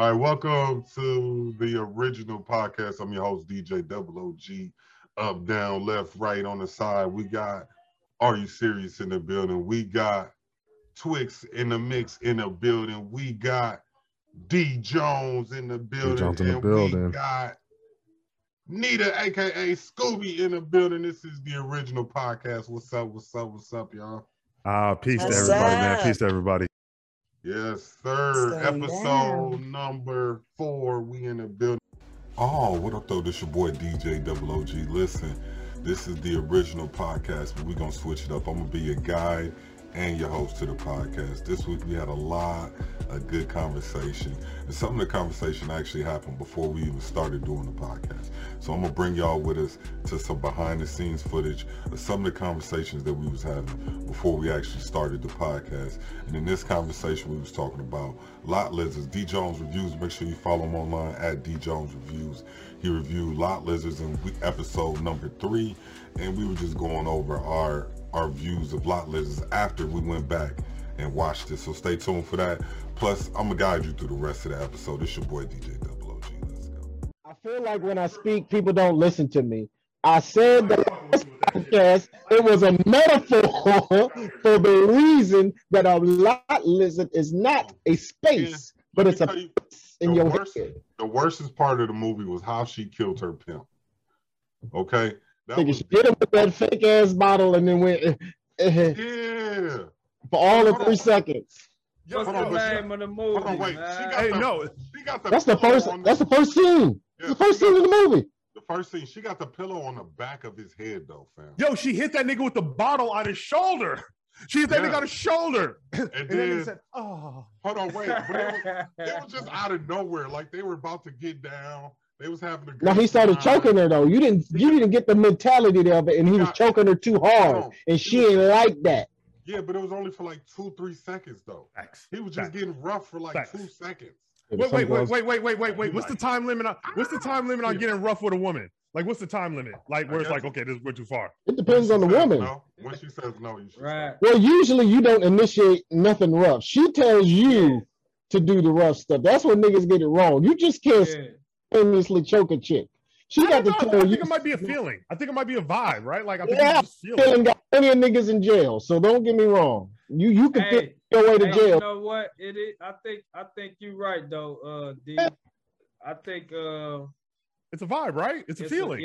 All right, welcome to the original podcast. I'm your host, DJ Double O G. Up, down, left, right, on the side. We got Are You Serious in the building. We got Twix in the mix in the building. We got D Jones in the building. We got Nita, aka Scooby, in the building. This is the original podcast. What's up? What's up? What's up, y'all? Peace to everybody, man. Peace to everybody. Yes, sir. Episode number 4. We in the building. Oh, what up, though? This your boy DJ Double O G. Listen, this is the original podcast, but we're gonna switch it up. I'm gonna be your guide and your host to the podcast. This week we had a lot of good conversation, and some of the conversation actually happened before we even started doing the podcast. So I'm gonna bring y'all with us to some behind the scenes footage of some of the conversations that we was having before we actually started the podcast. And in this conversation we was talking about Lot Lizards, D Jones Reviews. Make sure you follow him online at D Jones Reviews. He reviewed Lot Lizards in episode number 3, and we were just going over our views of Lot Lizards after we went back and watched it. So stay tuned for that. Plus, I'm gonna guide you through the rest of the episode. It's your boy DJ Double O G. Let's go. I feel like when I speak, people don't listen to me. I said that podcast, it was a metaphor for the reason that a lot lizard is not a space, but it's a in your head. The worstest part of the movie was how she killed her pimp. Okay. She hit him with that fake ass bottle and then went for all of 3 seconds. What's the name of the movie? That's the first. That's the first scene. The first scene of the movie. The first scene. She got the pillow on the back of his head, though, fam. Yo, she hit that nigga with the bottle on his shoulder. She hit that nigga on his shoulder. And then he said, "Oh, hold on, wait." But it was just out of nowhere. Like they were about to get down. They was having a good time. He started choking her though. You didn't get the mentality there, but and he was choking her too hard, and she ain't like that. Yeah, but it was only for like 2-3 seconds though. He was just getting rough for like 2 seconds. Wait. What's the time limit on? What's the time limit on getting rough with a woman? Like, what's the time limit? Like, where it's like, okay, we're too far. It depends on the woman. No. When she says no, you should. Right. Well, usually you don't initiate nothing rough. She tells you to do the rough stuff. That's when niggas get it wrong. You just can't. Choke a chick. She got to tell you. I think it might be a feeling. I think it might be a vibe, right? Like I think feeling got plenty of niggas in jail. So don't get me wrong. You can fit your way to jail. You know what? It is. I think you're right though, D. I think it's a vibe, right? It's a feeling.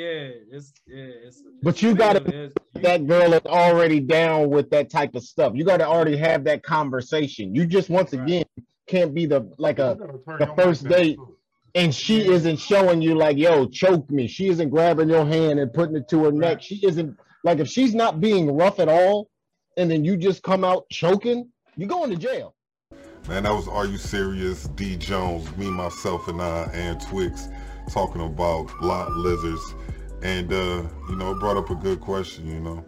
But you got to that girl is already down with that type of stuff. You got to already have that conversation. You just once again can't be the first date. And she isn't showing you like, yo, choke me. She isn't grabbing your hand and putting it to her neck. She isn't, like, if she's not being rough at all, and then you just come out choking, you're going to jail. Man, that was Are You Serious? D Jones, me, myself, and I, and Twix, talking about Lot Lizards. And, you know, it brought up a good question, you know.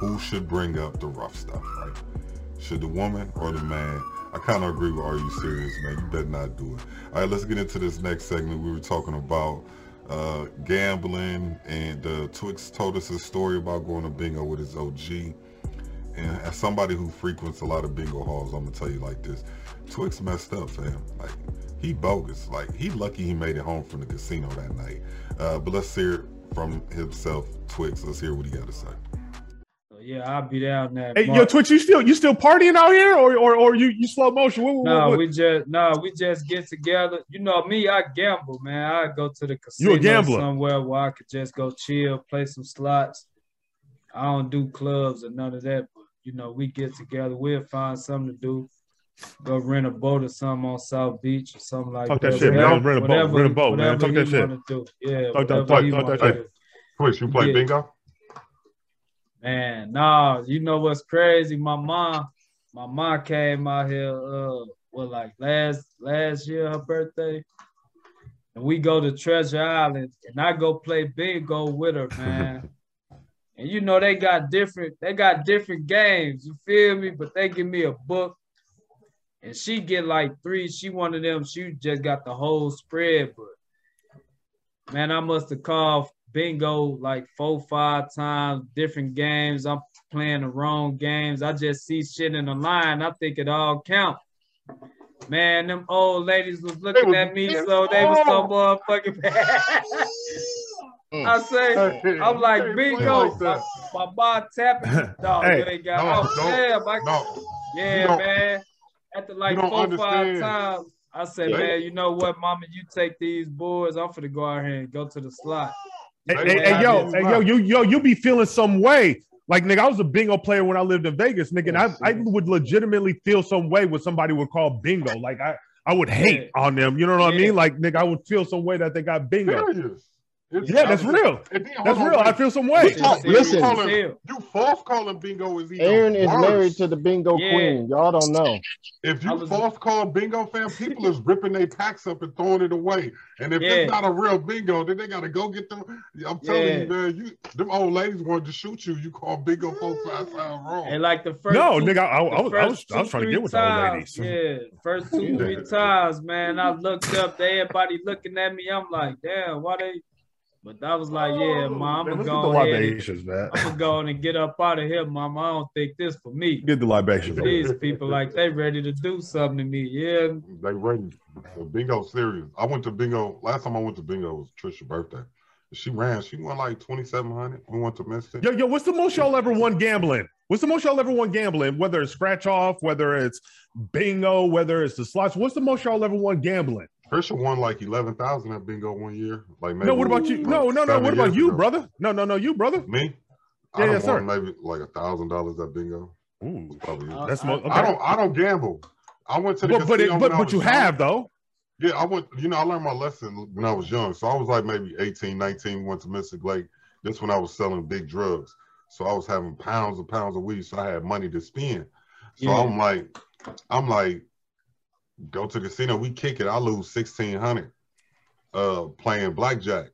Who should bring up the rough stuff, right? Should the woman or the man? I kind of agree with Are You Serious, man? You better not do it. All right, let's get into this next segment. We were talking about gambling, and Twix told us a story about going to bingo with his OG. And as somebody who frequents a lot of bingo halls, I'm going to tell you like this. Twix messed up, fam. Like, he bogus. Like, he lucky he made it home from the casino that night. But let's hear it from himself, Twix. Let's hear what he got to say. Yeah, I'll be down there. Hey, yo, Twitch, you still partying out here, or you slow motion? What? We just get together. You know me, I gamble, man. I go to the casino somewhere where I could just go chill, play some slots. I don't do clubs or none of that. But you know, we get together. We'll find something to do. Go rent a boat or something on South Beach or something like that. Talk that shit, man. Rent a boat, man. Talk that shit. Yeah, talk that shit. Twitch, you play bingo? Man, nah, you know what's crazy? My mom came out here, like last year, her birthday, and we go to Treasure Island, and I go play bingo with her, man. And you know they got different games, you feel me? But they give me a book, and she get like 3. She one of them. She just got the whole spread, but man, I must have called bingo like 4-5 times, different games. I'm playing the wrong games. I just see shit in the line. I think it all count. Man, them old ladies was looking at me, so they was so motherfucking bad. I say, I'm like, bingo, my mom tapping the dog. Hey, man. After like 4 or 5 times, I said, man, you know what, mama, you take these boys. I'm finna go out here and go to the slot. Hey, yo, you be feeling some way. Like, nigga, I was a bingo player when I lived in Vegas, nigga, and I would legitimately feel some way when somebody would call bingo. Like, I would hate on them. You know what I mean? Like, nigga, I would feel some way that they got bingo. Yeah, that's real. That's real. I feel some way. Listen, you false calling bingo is even Aaron is worse. Married to the bingo queen. Y'all don't know. If you false call bingo, fam, people is ripping their tax up and throwing it away. And if it's not a real bingo, then they gotta go get them. I'm telling you, man, them old ladies wanted to shoot you. You call bingo 4 5 times wrong. And like the first I was trying to get with the old ladies. Yeah, first 2 3 times, man. I looked up. Everybody looking at me. I'm like, damn, why they? But I was like, yeah, mom, I'm gonna go and get up out of here, mom. I don't think this for me. Get the libations. These people, like, they ready to do something to me. Yeah. They ready. So bingo serious. I went to bingo. Last time I went to bingo was Trisha's birthday. She ran. She won like 2,700. We went to Mystic. Yo, what's the most y'all ever won gambling? What's the most y'all ever won gambling? Whether it's scratch off, whether it's bingo, whether it's the slots. What's the most y'all ever won gambling? Trisha won like 11,000 at bingo one year. Like maybe what about you? No. What about you, brother? No. You, brother? Me? Yeah, yes, sir. Maybe like $1,000 at bingo. Ooh, that's most. Okay. I don't gamble. I went to the casino. But you have though. Yeah, I went. You know, I learned my lesson when I was young. So I was like maybe 18, 19. Went to Mystic Lake. That's when I was selling big drugs. So I was having pounds and pounds of weed. So I had money to spend. So I'm like. Go to the casino, we kick it. I lose 1,600 playing blackjack.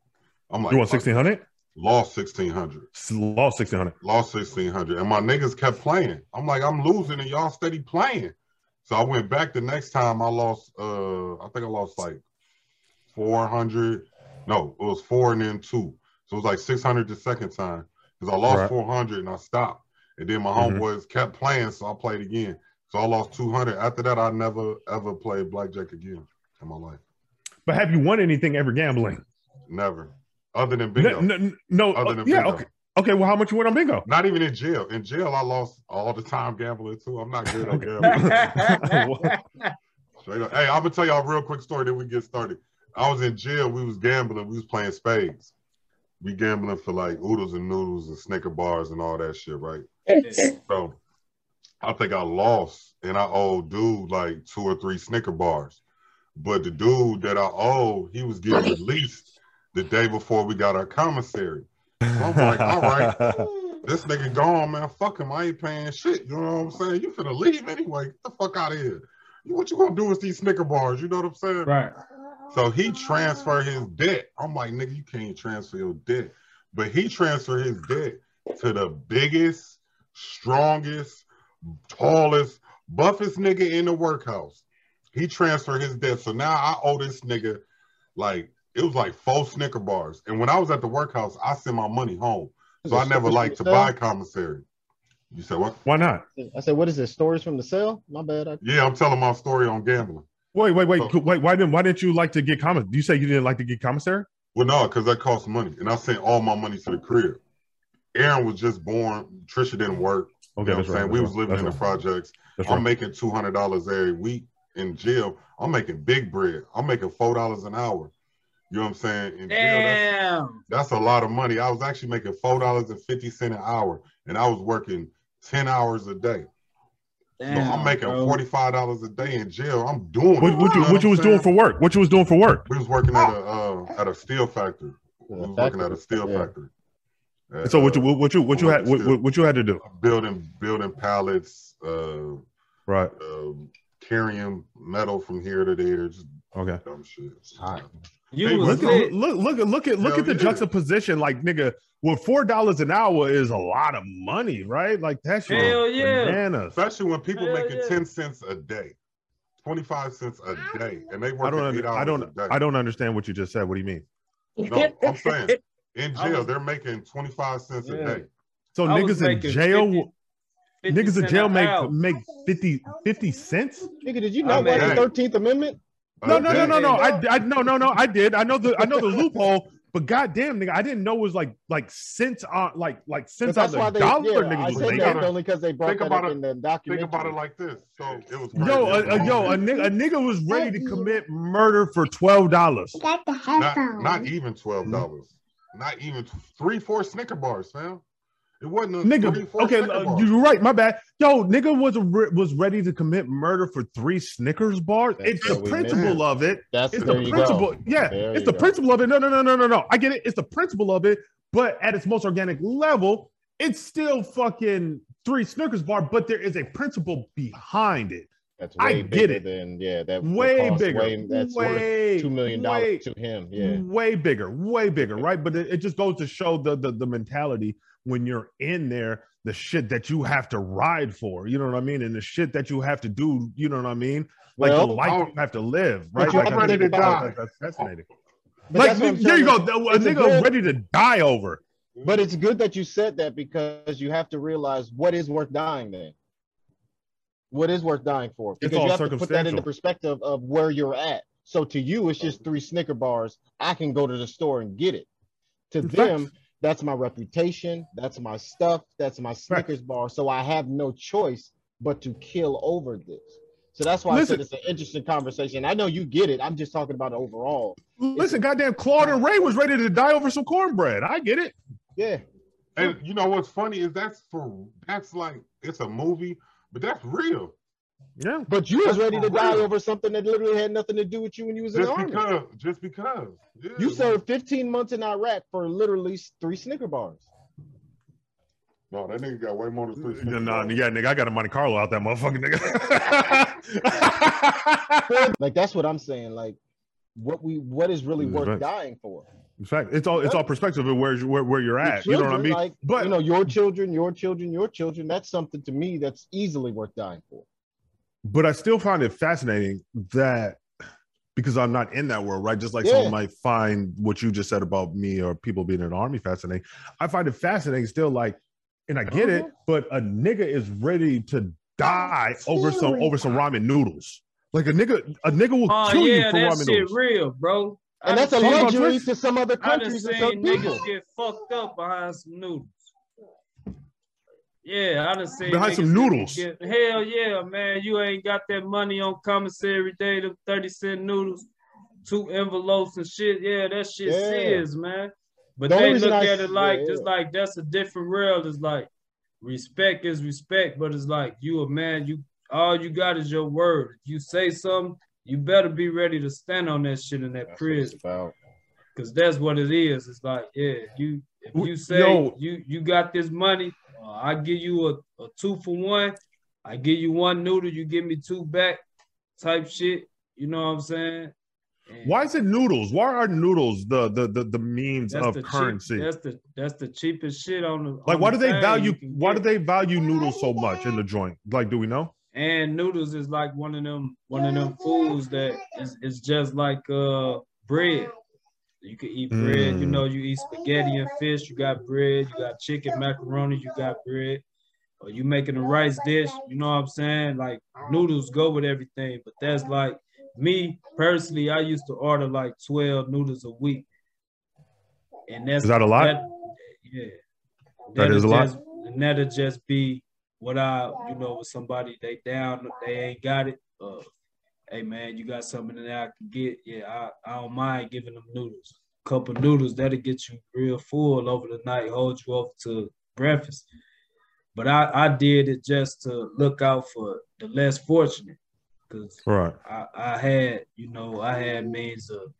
I'm like, you want 1,600? Lost 1,600. Lost 1,600. Lost 1,600. And my niggas kept playing. I'm like, I'm losing, and y'all steady playing. So I went back the next time. I lost. I think I lost like 400. No, it was 4 and then 2. So it was like 600 the second time because I lost 400 and I stopped. And then my homeboys kept playing, so I played again. So I lost 200. After that, I never, ever played blackjack again in my life. But have you won anything ever gambling? Never. Other than bingo. No. Other than bingo. Okay, well, how much you win on bingo? Not even in jail. In jail, I lost all the time gambling, too. I'm not good on gambling. Straight up. Hey, I'm going to tell y'all a real quick story, then we get started. I was in jail. We was gambling. We was playing spades. We gambling for, like, oodles and noodles and Snicker bars and all that shit, right? So I think I lost, and I owed dude like 2 or 3 Snicker bars. But the dude that I owed, he was getting released the day before we got our commissary. So I'm like, all right, this nigga gone, man. Fuck him. I ain't paying shit. You know what I'm saying? You finna leave anyway. Get the fuck out of here. What you gonna do with these Snicker bars? You know what I'm saying? Right. So he transferred his debt. I'm like, nigga, you can't transfer your debt. But he transferred his debt to the biggest, strongest, tallest, buffest nigga in the workhouse. He transferred his debt. So now I owe this nigga, like, it was like 4 Snicker bars. And when I was at the workhouse, I sent my money home. So I never liked to buy commissary. You said what? Why not? I said, what is it? Stories from the cell? My bad. Yeah, I'm telling my story on gambling. Wait. Why didn't you like to get commissary? You say you didn't like to get commissary? Well, no, because that costs money. And I sent all my money to the crib. Aaron was just born. Trisha didn't work. Okay, you know what I'm saying? We was living in the projects. I'm making $200 every week in jail. I'm making big bread. I'm making $4 an hour. You know what I'm saying? In jail, that's a lot of money. I was actually making $4.50 an hour, and I was working 10 hours a day. Damn, so I'm making $45 a day in jail. I'm doing what you was doing for work? What you was doing for work? We was working at a steel factory. We was working at a steel factory. So what you had to do? Building pallets, carrying metal from here to there, just dumb shit. Look at the juxtaposition, like nigga, with $4 an hour is a lot of money, right? Like that's bananas. Especially when people making 10 cents a day, 25 cents a day, and they work 8 hours a day. I don't understand what you just said. What do you mean? No, I'm saying. In jail, they're making 25 cents a day. So niggas in jail, Niggas in jail make 50 cents. Nigga, did you not read the 13th Amendment? No. I did. I know the loophole. But goddamn, nigga, I didn't know it was like cents on like cents on the dollar. Niggas was making only because they brought that up in the documentary. Think about it like this. So it was a nigga was ready to commit murder for $12. Not even $12. Not even 3-4 Snicker bars, fam. It wasn't a nigga. Okay, you're right. My bad. Yo, nigga was ready to commit murder for 3 Snickers bars. It's the principle of it. It's the principle. Yeah, it's the principle of it. No. I get it. It's the principle of it. But at its most organic level, it's still fucking 3 Snickers bar. But there is a principle behind it. That's way bigger than that. Way bigger. That's worth $2 million to him. Yeah. Way bigger. Right. But it just goes to show the mentality. When you're in there, the shit that you have to ride for, you know what I mean? And the shit that you have to do, you know what I mean? Like the life you have to live, right? Like, I'm ready to die. That's fascinating. Like, there you go. A nigga ready to die over. But it's good that you said that because you have to realize what is worth dying then. What is worth dying for? Because you have to put that into perspective of where you're at. So to you, it's just 3 Snicker bars. I can go to the store and get it. To them, that's my reputation, that's my stuff, that's my Snickers bar. So I have no choice but to kill over this. So that's why I said it's an interesting conversation. I know you get it. I'm just talking about it overall. Listen, goddamn Claude and Ray was ready to die over some cornbread. I get it. Yeah. And you know what's funny is that's like, it's a movie, but that's real. Yeah. But you was ready to die over something that literally had nothing to do with you when you was in the army. Just because. Yeah. You served 15 months in Iraq for literally 3 Snicker bars. No, that nigga got way more than 3 Snicker bars. Yeah, nigga, I got a Monte Carlo out that motherfucking nigga. Like, that's what I'm saying. Like, what is really worth dying for? In fact, it's all perspective of where you're at. Children, you know what I mean? Like, but, you know, your children, that's something to me that's easily worth dying for. But I still find it fascinating that, because I'm not in that world, right? Just like someone might find what you just said about me or people being in the army fascinating. I find it fascinating still, like, and I get it, but a nigga is ready to die over some ramen noodles. Like a nigga will kill you for ramen noodles. Yeah, that shit real, bro. And that's a luxury to some other countries and some people. Niggas get fucked up behind some noodles. Yeah, I done seen behind some noodles. Hell yeah, man. You ain't got that money on commissary day, them 30-cent noodles, 2 envelopes and shit. Yeah, that shit is, man. But the they look at it like, just like, that's a different realm. It's like, respect is respect, but it's like, you a man, you all you got is your word. If you say something, you better be ready to stand on that shit in that prison. Because that's what it is. It's like, yeah, if you say you got this money, I give you a 2-for-1. I give you 1 noodle. You give me 2 back type shit. You know what I'm saying? And why is it noodles? Why are noodles the means of currency? That's the cheapest shit on the like. Why do they value noodles so much in the joint? Like, do we know? And noodles is like one of them foods that is just like bread. You can eat bread, you know, you eat spaghetti and fish, you got bread, you got chicken, macaroni, you got bread. Or you making a rice dish, you know what I'm saying? Like, noodles go with everything, but that's like, me, personally, I used to order like 12 noodles a week. And that's— Is that a lot? Yeah. That is a lot? And that'll just be what I, you know, with somebody, they down, they ain't got it, hey man, you got something that I can get? Yeah, I don't mind giving them noodles. A couple of noodles, that'll get you real full over the night, hold you over to breakfast. But I did it just to look out for the less fortunate. Because I had means of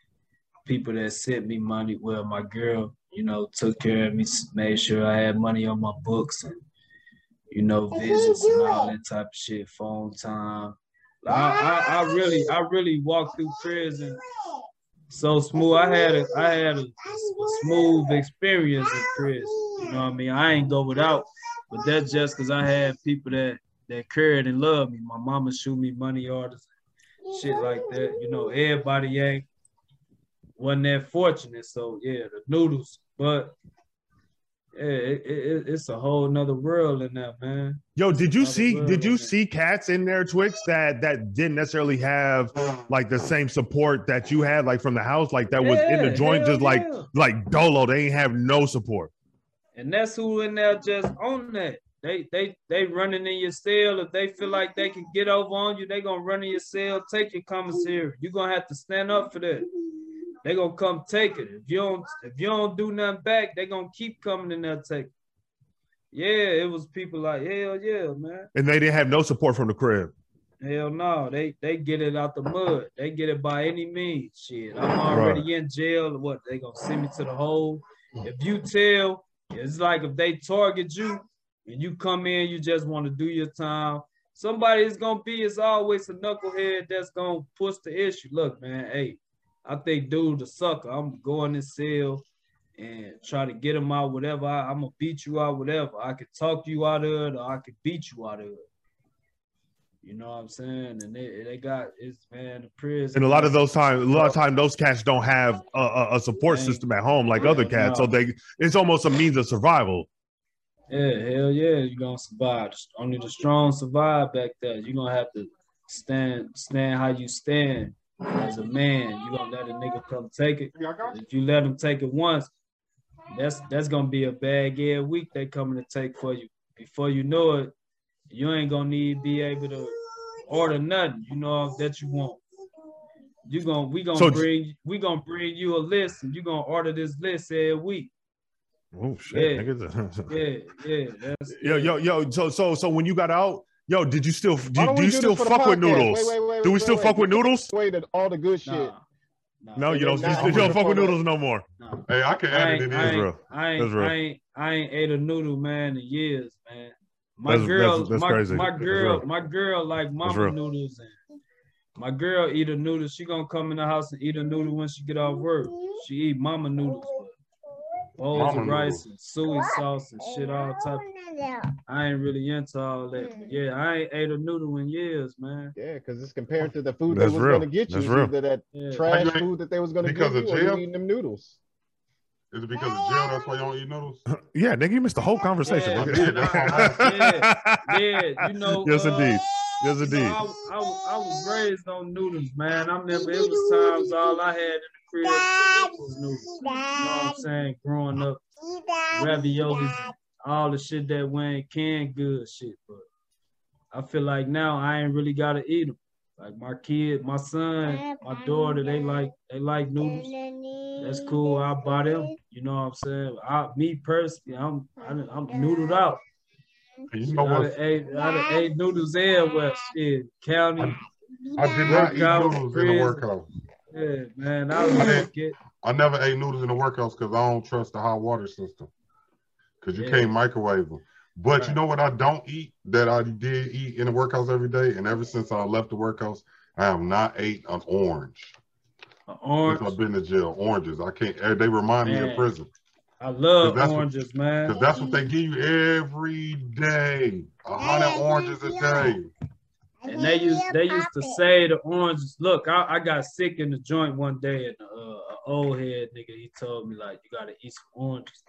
people that sent me money. Well, my girl, you know, took care of me, made sure I had money on my books and, you know, visits and all that type of shit, phone time. I really walked through prison so smooth. I had a smooth experience in prison. You know what I mean? I ain't go without, but that's just because I had people that cared and loved me. My mama shoot me money orders, shit like that. You know, everybody wasn't that fortunate. So yeah, the noodles. But it's a whole nother world in that, man. Yo, did you see cats in there, Twix, that didn't necessarily have like the same support that you had, like from the house, like that was in the joint, just like dolo. They ain't have no support. And that's who in there just on that. They running in your cell. If they feel like they can get over on you, they gonna run in your cell, take your commissary. You're gonna have to stand up for that. They gonna come take it. If you don't do nothing back, they gonna keep coming in there taking. Yeah, it was people like, hell yeah, man. And they didn't have no support from the crib. Hell no, they get it out the mud. They get it by any means. Shit, I'm already in jail. What, they gonna send me to the hole? If you tell, it's like if they target you and you come in, you just want to do your time. Somebody's gonna be, it's always a knucklehead that's gonna push the issue. Look, man, hey, I think dude, the sucker, I'm going to sell and try to get him out, whatever. I'm gonna beat you out, whatever. I could talk you out of it, or I could beat you out of it. You know what I'm saying? And they got, it's, man, the prison. And a lot of time, those cats don't have a support system at home like other cats. No. So it's almost a means of survival. Yeah, hell yeah, you're gonna survive. Only the strong survive back there. You're gonna have to stand how you stand as a man. You're gonna let a nigga come take it. If you let him take it once, that's gonna be a bad year week they coming to take for you. Before you know it, you ain't gonna be able to order nothing, you know, that you want. We gonna bring you a list, and you're gonna order this list every week. Oh shit! Yeah. So when you got out, yo, did you still do you still fuck with noodles? Wait, do we still fuck with noodles? Wait, all the good shit. No, you don't fuck with noodles no more. Nah. Hey, I can add it in Israel. I ain't ate a noodle, man, in years, man. My girl like mama noodles, and my girl eat a noodle. She gonna come in the house and eat a noodle when she get off work. She eat mama noodles. Bowls of rice and soy sauce and shit, all type. I ain't really into all that. But yeah, I ain't ate a noodle in years, man. Yeah, because it's compared to the food that was going to get you. That's real. Trash food that they was going to get you, or you eating them noodles. Is it because of jail? That's why you don't eat noodles? Yeah, nigga, you missed the whole conversation. Yeah, you know. Yes, indeed. Yes, indeed. I was raised on noodles, man. I remember it was times all I had in the crib was noodles. You know what I'm saying? Growing up, ravioli, all the shit that went canned good shit. But I feel like now I ain't really got to eat them. Like my kid, my son, my daughter, they like noodles. That's cool. I buy them. You know what I'm saying? Me personally, I'm noodled out. You know what? I ate noodles everywhere. Shit, county. I did not eat noodles in the workhouse. Yeah, man. I never ate noodles in the workhouse because I don't trust the hot water system. Because you can't microwave them. But you know what I don't eat that I did eat in the workhouse every day? And ever since I left the workhouse, I have not ate an orange. An orange? Since I've been to jail. Oranges. I can't. They remind me of prison. I love oranges, man. Because that's what they give you every day. 100 oranges a day. And they used to say the oranges. Look, I got sick in the joint one day, and an old head nigga, he told me, like, you got to eat some oranges.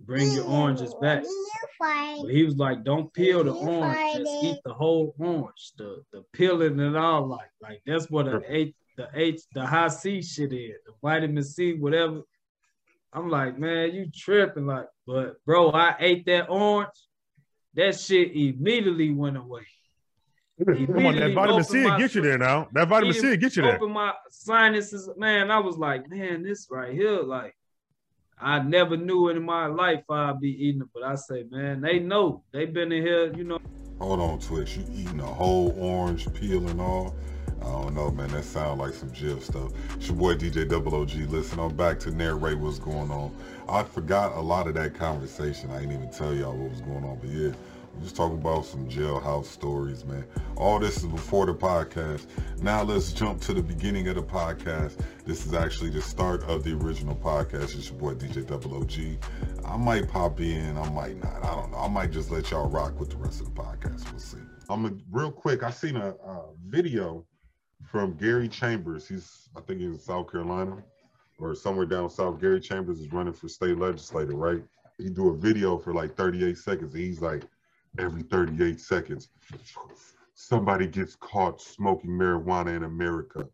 Bring your oranges back. Well, he was like, don't peel the orange. Just eat the whole orange. The peeling and all, like that's what the high C shit is. The vitamin C, whatever. I'm like, man, you tripping. Like, but bro, I ate that orange. That shit immediately went away. Come on, that vitamin C will get you there now. That vitamin C will get you there. Open my sinuses, man. I was like, man, this right here, like, I never knew in my life I'd be eating it, but I say, man, they know. They been in here, you know. Hold on, Twix. You eating a whole orange peel and all? I don't know, man. That sounds like some jail stuff. It's your boy, DJ Double O G. Listen, I'm back to narrate what's going on. I forgot a lot of that conversation. I ain't even tell y'all what was going on, but yeah. I'm just talking about some jailhouse stories, man. All this is before the podcast. Now let's jump to the beginning of the podcast. This is actually the start of the original podcast. It's your boy DJ Double O G. I might pop in, I might not. I don't know. I might just let y'all rock with the rest of the podcast. We'll see. Real quick, I seen a video from Gary Chambers. I think he's in South Carolina or somewhere down south. Gary Chambers is running for state legislator, right? he do a video for like 38 seconds. He's like, every 38 seconds, somebody gets caught smoking marijuana in America.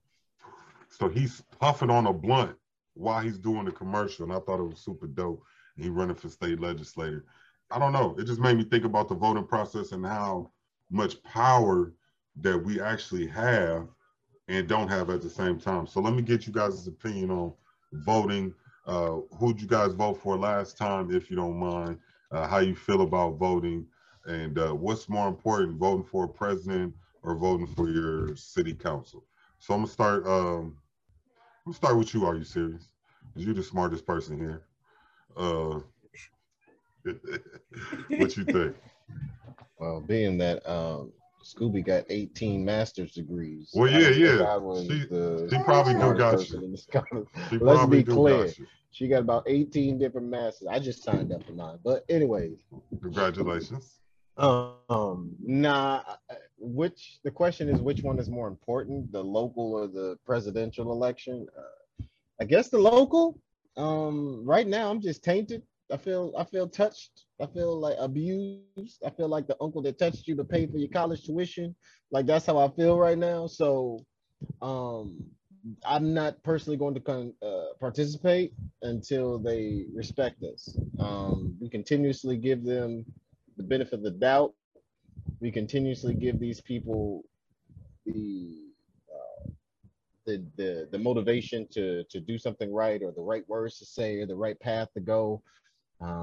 So he's puffing on a blunt while he's doing the commercial, and I thought it was super dope. And he running for state legislator. I don't know. It just made me think about the voting process and how much power that we actually have and don't have at the same time. So let me get you guys' opinion on voting. Who'd you guys vote for last time, if you don't mind? How you feel about voting? And what's more important, voting for a president or voting for your city council? So I'm gonna start. I'm gonna start with you. Are you serious? Because you're the smartest person here. What you think? Well, being that Scooby got 18 master's degrees. Well, yeah. She probably do got you. Let's be clear. She got about 18 different masters. I just signed up for mine. But anyways. Congratulations. The question is, which one is more important, the local or the presidential election? I guess the local. Right now I'm just tainted. I feel touched. I feel like abused. I feel like the uncle that touched you to pay for your college tuition. Like, that's how I feel right now. So, I'm not personally going to participate until they respect us. We continuously give them the benefit of the doubt. We continuously give these people the motivation to do something right, or the right words to say, or the right path to go.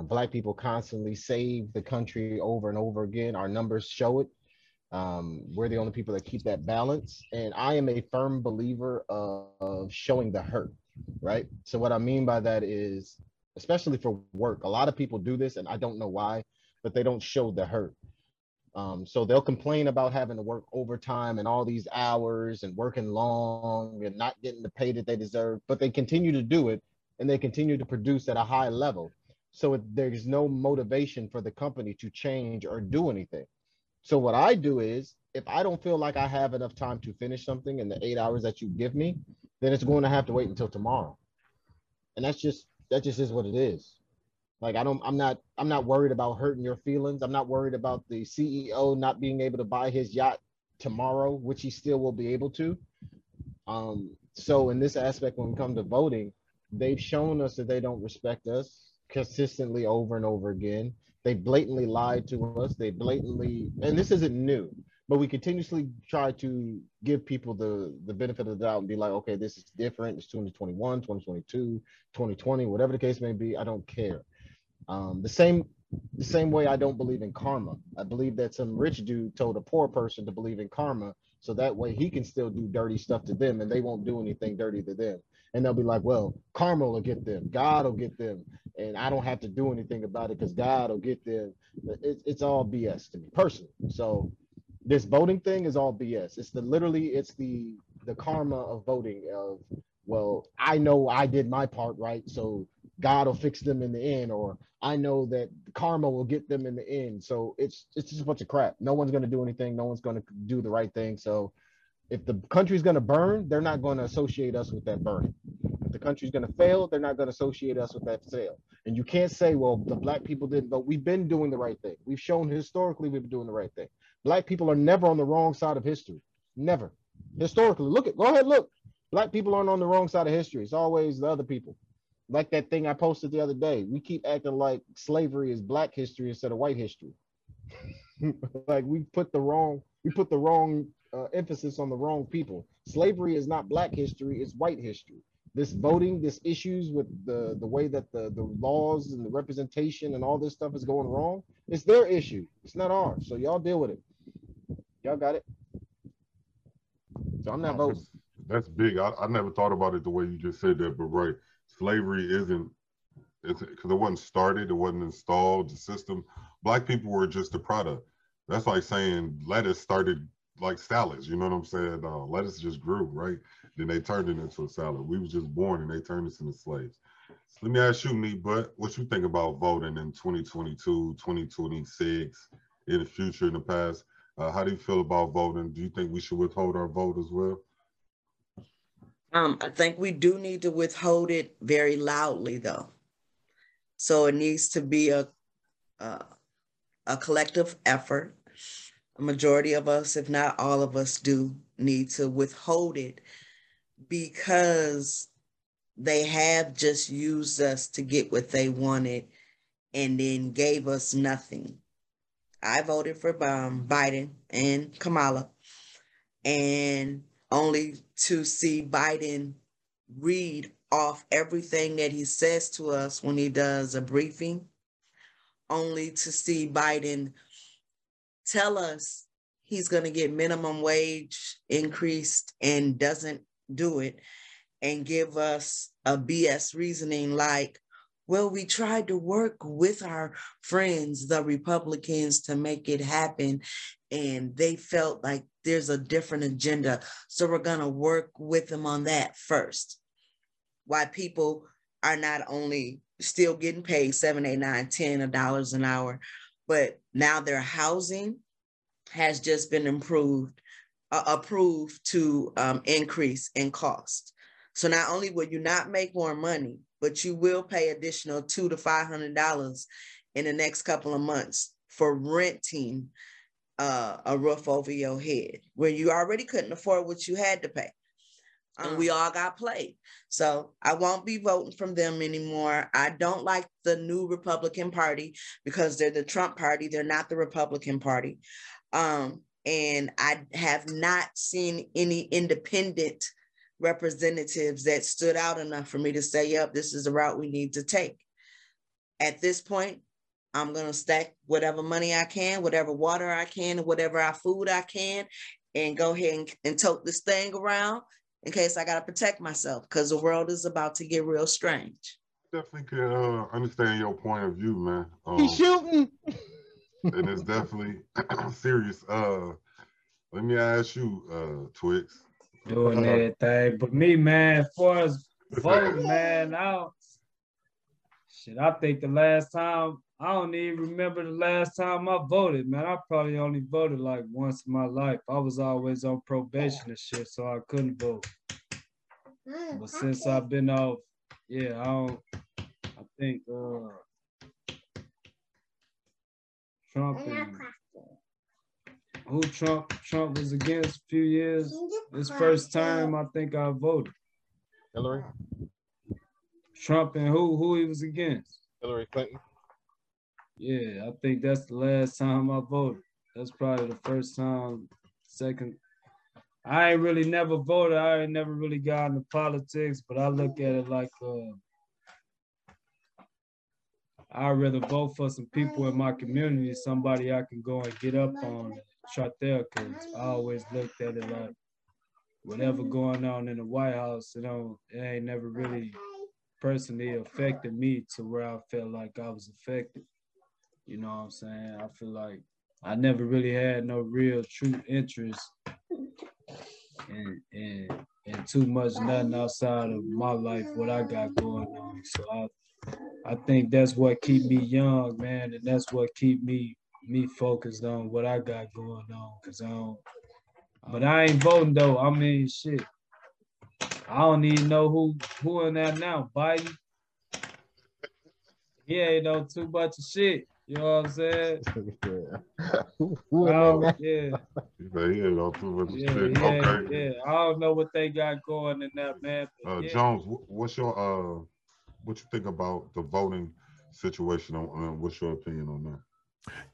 Black people constantly save the country over and over again. Our numbers show it. We're the only people that keep that balance. And I am a firm believer of showing the hurt, right? So what I mean by that is, especially for work, a lot of people do this and I don't know why, but they don't show the hurt. So they'll complain about having to work overtime and all these hours and working long and not getting the pay that they deserve, but they continue to do it and they continue to produce at a high level. So there's no motivation for the company to change or do anything. So what I do is, if I don't feel like I have enough time to finish something in the 8 hours that you give me, then it's going to have to wait until tomorrow. And that just is what it is. Like, I'm not worried about hurting your feelings. I'm not worried about the CEO not being able to buy his yacht tomorrow, which he still will be able to. So in this aspect, when we come to voting, they've shown us that they don't respect us consistently over and over again. They blatantly lied to us. They blatantly, and this isn't new, but we continuously try to give people the benefit of the doubt and be like, okay, this is different. It's 2021, 2022, 2020, whatever the case may be, I don't care. The same way I don't believe in karma. I believe that some rich dude told a poor person to believe in karma, so that way he can still do dirty stuff to them and they won't do anything dirty to them. And they'll be like, well, karma will get them, God will get them, and I don't have to do anything about it because God will get them. It's all BS to me personally. So this voting thing is all BS. It's the karma of voting of, well, I know I did my part right, so God will fix them in the end, or I know that karma will get them in the end. So it's just a bunch of crap. No one's going to do anything. No one's going to do the right thing. So if the country's going to burn, they're not going to associate us with that burning. If the country's going to fail, they're not going to associate us with that fail. And you can't say, well, the black people didn't vote. We've been doing the right thing. We've shown historically we've been doing the right thing. Black people are never on the wrong side of history. Never. Historically, go ahead, look. Black people aren't on the wrong side of history. It's always the other people. Like that thing I posted the other day. We keep acting like slavery is black history instead of white history. Like we put the wrong emphasis on the wrong people. Slavery is not black history, it's white history. This voting, this issues with the way that the laws and the representation and all this stuff is going wrong, it's their issue. It's not ours. So y'all deal with it. Y'all got it. So I'm not voting. That's big. I never thought about it the way you just said that, but right. Slavery because it wasn't started, it wasn't installed, the system. Black people were just a product. That's like saying lettuce started like salads, you know what I'm saying? Lettuce just grew, right? Then they turned it into a salad. We were just born and they turned us into slaves. So let me ask you, Nita, but what you think about voting in 2022, 2026, in the future, in the past? How do you feel about voting? Do you think we should withhold our vote as well? I think we do need to withhold it very loudly, though. So it needs to be a collective effort. A majority of us, if not all of us, do need to withhold it because they have just used us to get what they wanted and then gave us nothing. I voted for Biden and Kamala, and only to see Biden read off everything that he says to us when he does a briefing, only to see Biden tell us he's going to get minimum wage increased and doesn't do it, and give us a BS reasoning like, well, we tried to work with our friends, the Republicans, to make it happen, and they felt like there's a different agenda, so we're going to work with them on that first. Why people are not only still getting paid $7, $8, $9, $10 an hour, but now their housing has just been approved to increase in cost. So not only will you not make more money, but you will pay additional $200 to $500 in the next couple of months for renting a roof over your head, where you already couldn't afford what you had to pay. And we all got played. So I won't be voting from them anymore. I don't like the new Republican Party because they're the Trump Party. They're not the Republican Party. And I have not seen any independent representatives that stood out enough for me to say, yep, this is the route we need to take. At this point, I'm going to stack whatever money I can, whatever water I can, whatever food I can, and go ahead and tote this thing around in case I got to protect myself, because the world is about to get real strange. Definitely can understand your point of view, man. He's shooting. And it's definitely serious. Let me ask you, Twix. Doing everything. But me, man, as far as voting, man, I think the last time, I don't even remember the last time I voted, man. I probably only voted like once in my life. I was always on probation and shit, so I couldn't vote. But since I've been off, yeah, I think Trump and who Trump was against a few years. This first time I think I voted. Hillary? Trump and who he was against? Hillary Clinton. Yeah, I think that's the last time I voted. That's probably the first time, second. I ain't really never voted. I ain't never really got into politics, but I look at it like I'd rather vote for some people in my community, somebody I can go and get up on and try there, because I always looked at it like whatever going on in the White House, you know, it ain't never really personally affected me to where I felt like I was affected. You know what I'm saying? I feel like I never really had no real true interest in too much nothing outside of my life, what I got going on. So I think that's what keep me young, man, and that's what keep me focused on what I got going on. Cause but I ain't voting though. I mean, shit, I don't even know who in that now. Biden. He ain't know too much of shit. You know what I'm saying? Yeah. Yeah. Yeah, I don't know what they got going in that, man. Jones, what's your what you think about the voting situation? What's your opinion on that?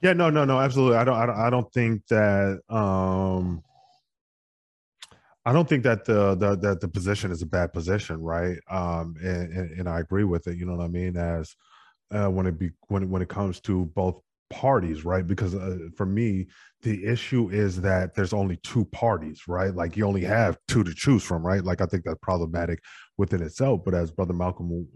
Yeah, no, absolutely. I don't think that. I don't think that the position is a bad position, right? And I agree with it. You know what I mean? As when it comes to both parties, right? Because for me, the issue is that there's only two parties, right? Like you only have two to choose from, right? Like I think that's problematic within itself. But as Brother Malcolm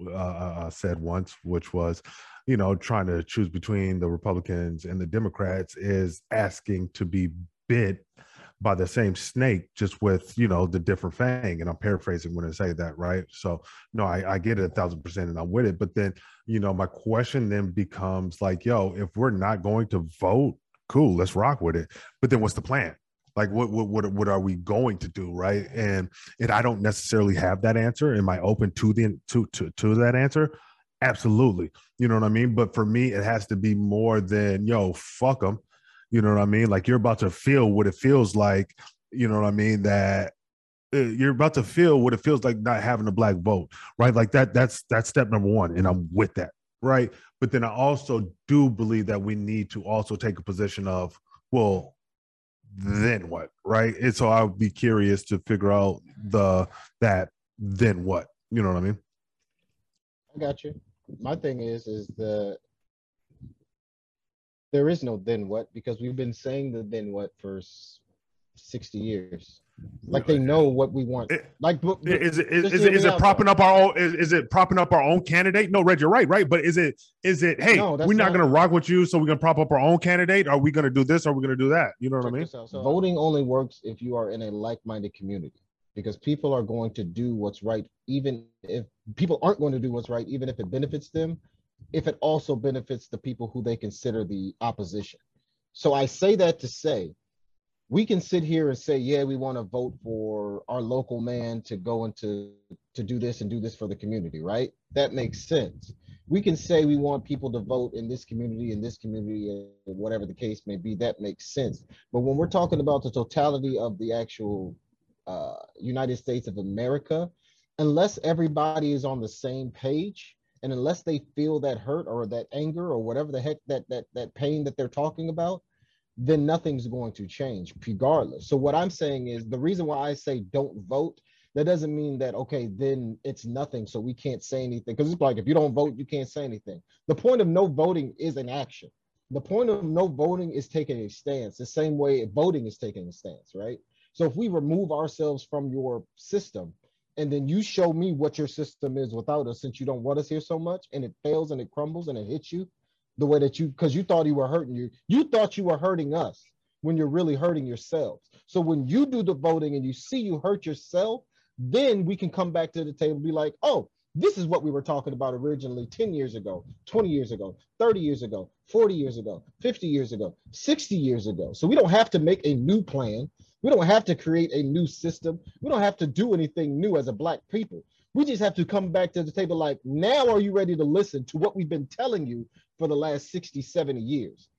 said once, which was, you know, trying to choose between the Republicans and the Democrats is asking to be bit by the same snake, just with, you know, the different fang. And I'm paraphrasing when I say that, right? So no, I get it 1000%, and I'm with it. But then, you know, my question then becomes like, yo, if we're not going to vote, cool, let's rock with it. But then what's the plan? Like what are we going to do, right? And I don't necessarily have that answer. Am I open to that answer? Absolutely. You know what I mean? But for me, it has to be more than, yo, fuck them. You know what I mean? Like, you're about to feel what it feels like. You know what I mean? That you're about to feel what it feels like not having a black vote, right? Like that's step number one. And I'm with that. Right. But then I also do believe that we need to also take a position of, well, then what? Right. And so I would be curious to figure out that then what, you know what I mean? I got you. My thing is there is no then what, because we've been saying the then what for 60 years. Like they know what we want. Like is it propping up our own? Is it propping up our own candidate? No, Red, you're right, right? But is it? Hey, no, we're not going to rock with you, so we're going to prop up our own candidate. Are we going to do this? Are we going to do that? You know what I mean? So voting only works if you are in a like-minded community, because people are going to do what's right, even if people aren't going to do what's right, even if it benefits them, if it also benefits the people who they consider the opposition. So I say that to say, we can sit here and say, yeah, we want to vote for our local man to go into to do this and do this for the community, right? That makes sense. We can say we want people to vote in this community, and whatever the case may be, that makes sense. But when we're talking about the totality of the actual United States of America, unless everybody is on the same page, and unless they feel that hurt or that anger or whatever the heck that pain that they're talking about, then nothing's going to change regardless. So what I'm saying is, the reason why I say don't vote, that doesn't mean that, okay, then it's nothing, so we can't say anything. Because it's like, if you don't vote, you can't say anything. The point of no voting is an action. The point of no voting is taking a stance, the same way voting is taking a stance, right? So if we remove ourselves from your system, and then you show me what your system is without us, since you don't want us here so much, and it fails and it crumbles and it hits you, the way that you, because you thought you were hurting you. You thought you were hurting us when you're really hurting yourselves. So when you do the voting and you see you hurt yourself, then we can come back to the table and be like, oh, this is what we were talking about originally 10 years ago, 20 years ago, 30 years ago, 40 years ago, 50 years ago, 60 years ago. So we don't have to make a new plan. We don't have to create a new system. We don't have to do anything new as a black people. We just have to come back to the table like, now are you ready to listen to what we've been telling you for the last 60, 70 years?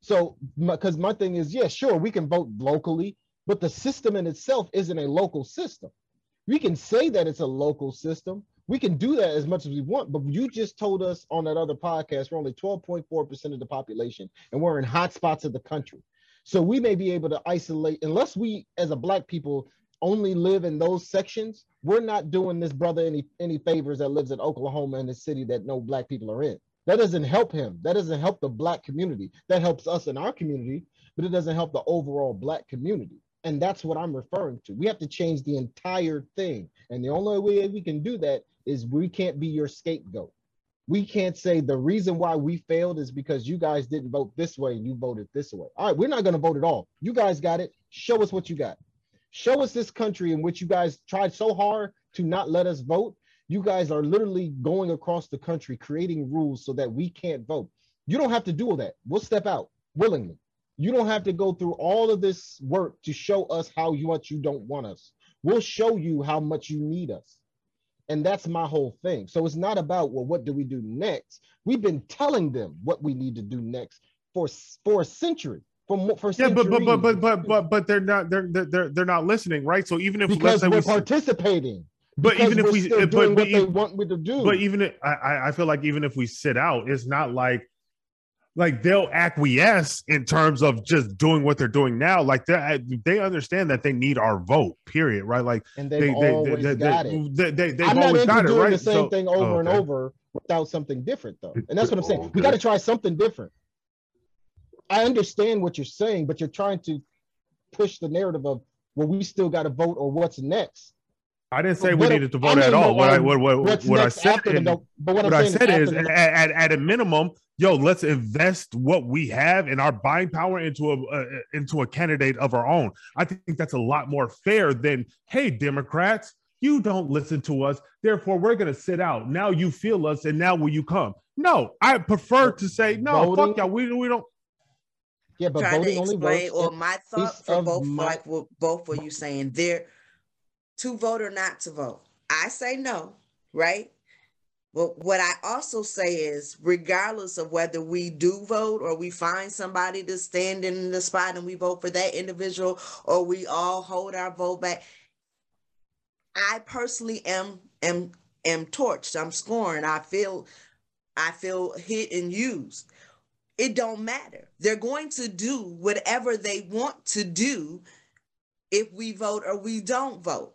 So, because my thing is, yeah, sure, we can vote locally, but the system in itself isn't a local system. We can say that it's a local system. We can do that as much as we want, but you just told us on that other podcast, we're only 12.4% of the population, and we're in hot spots of the country. So we may be able to isolate, unless we, as a black people, only live in those sections, we're not doing this brother any favors that lives in Oklahoma, in the city that no black people are in. That doesn't help him. That doesn't help the black community. That helps us in our community, but it doesn't help the overall black community. And that's what I'm referring to. We have to change the entire thing. And the only way we can do that is we can't be your scapegoat. We can't say the reason why we failed is because you guys didn't vote this way and you voted this way. All right, we're not going to vote at all. You guys got it. Show us what you got. Show us this country in which you guys tried so hard to not let us vote. You guys are literally going across the country, creating rules so that we can't vote. You don't have to do all that. We'll step out willingly. You don't have to go through all of this work to show us how much you don't want us. We'll show you how much you need us. And that's my whole thing. So it's not about, well, what do we do next? We've been telling them what we need to do next for a century. Yeah, but they're not listening, right? So even if, because we're participating. But even if we, but they want me to do. But even if, I feel like even if we sit out, it's not like they'll acquiesce in terms of just doing what they're doing now. Like they understand that they need our vote. Period. Right? Like, and they've always got it. I'm not into doing the same thing over and over without something different, though. And that's what I'm saying. We got to try something different. I understand what you're saying, but you're trying to push the narrative of, well, we still got to vote, or what's next. I didn't say we needed to vote at all. What I said is, at a minimum, yo, let's invest what we have in our buying power into a candidate of our own. I think that's a lot more fair than, hey, Democrats, you don't listen to us, therefore we're going to sit out. Now you feel us, and now will you come? No, I prefer to say, no, voting, fuck y'all, we don't. Yeah, but trying to explain, or my thoughts for both, like both of you saying there. To vote or not to vote. I say no, right? But what I also say is, regardless of whether we do vote or we find somebody to stand in the spot and we vote for that individual, or we all hold our vote back, I personally am torched. I'm scorned. I feel hit and used. It don't matter. They're going to do whatever they want to do if we vote or we don't vote.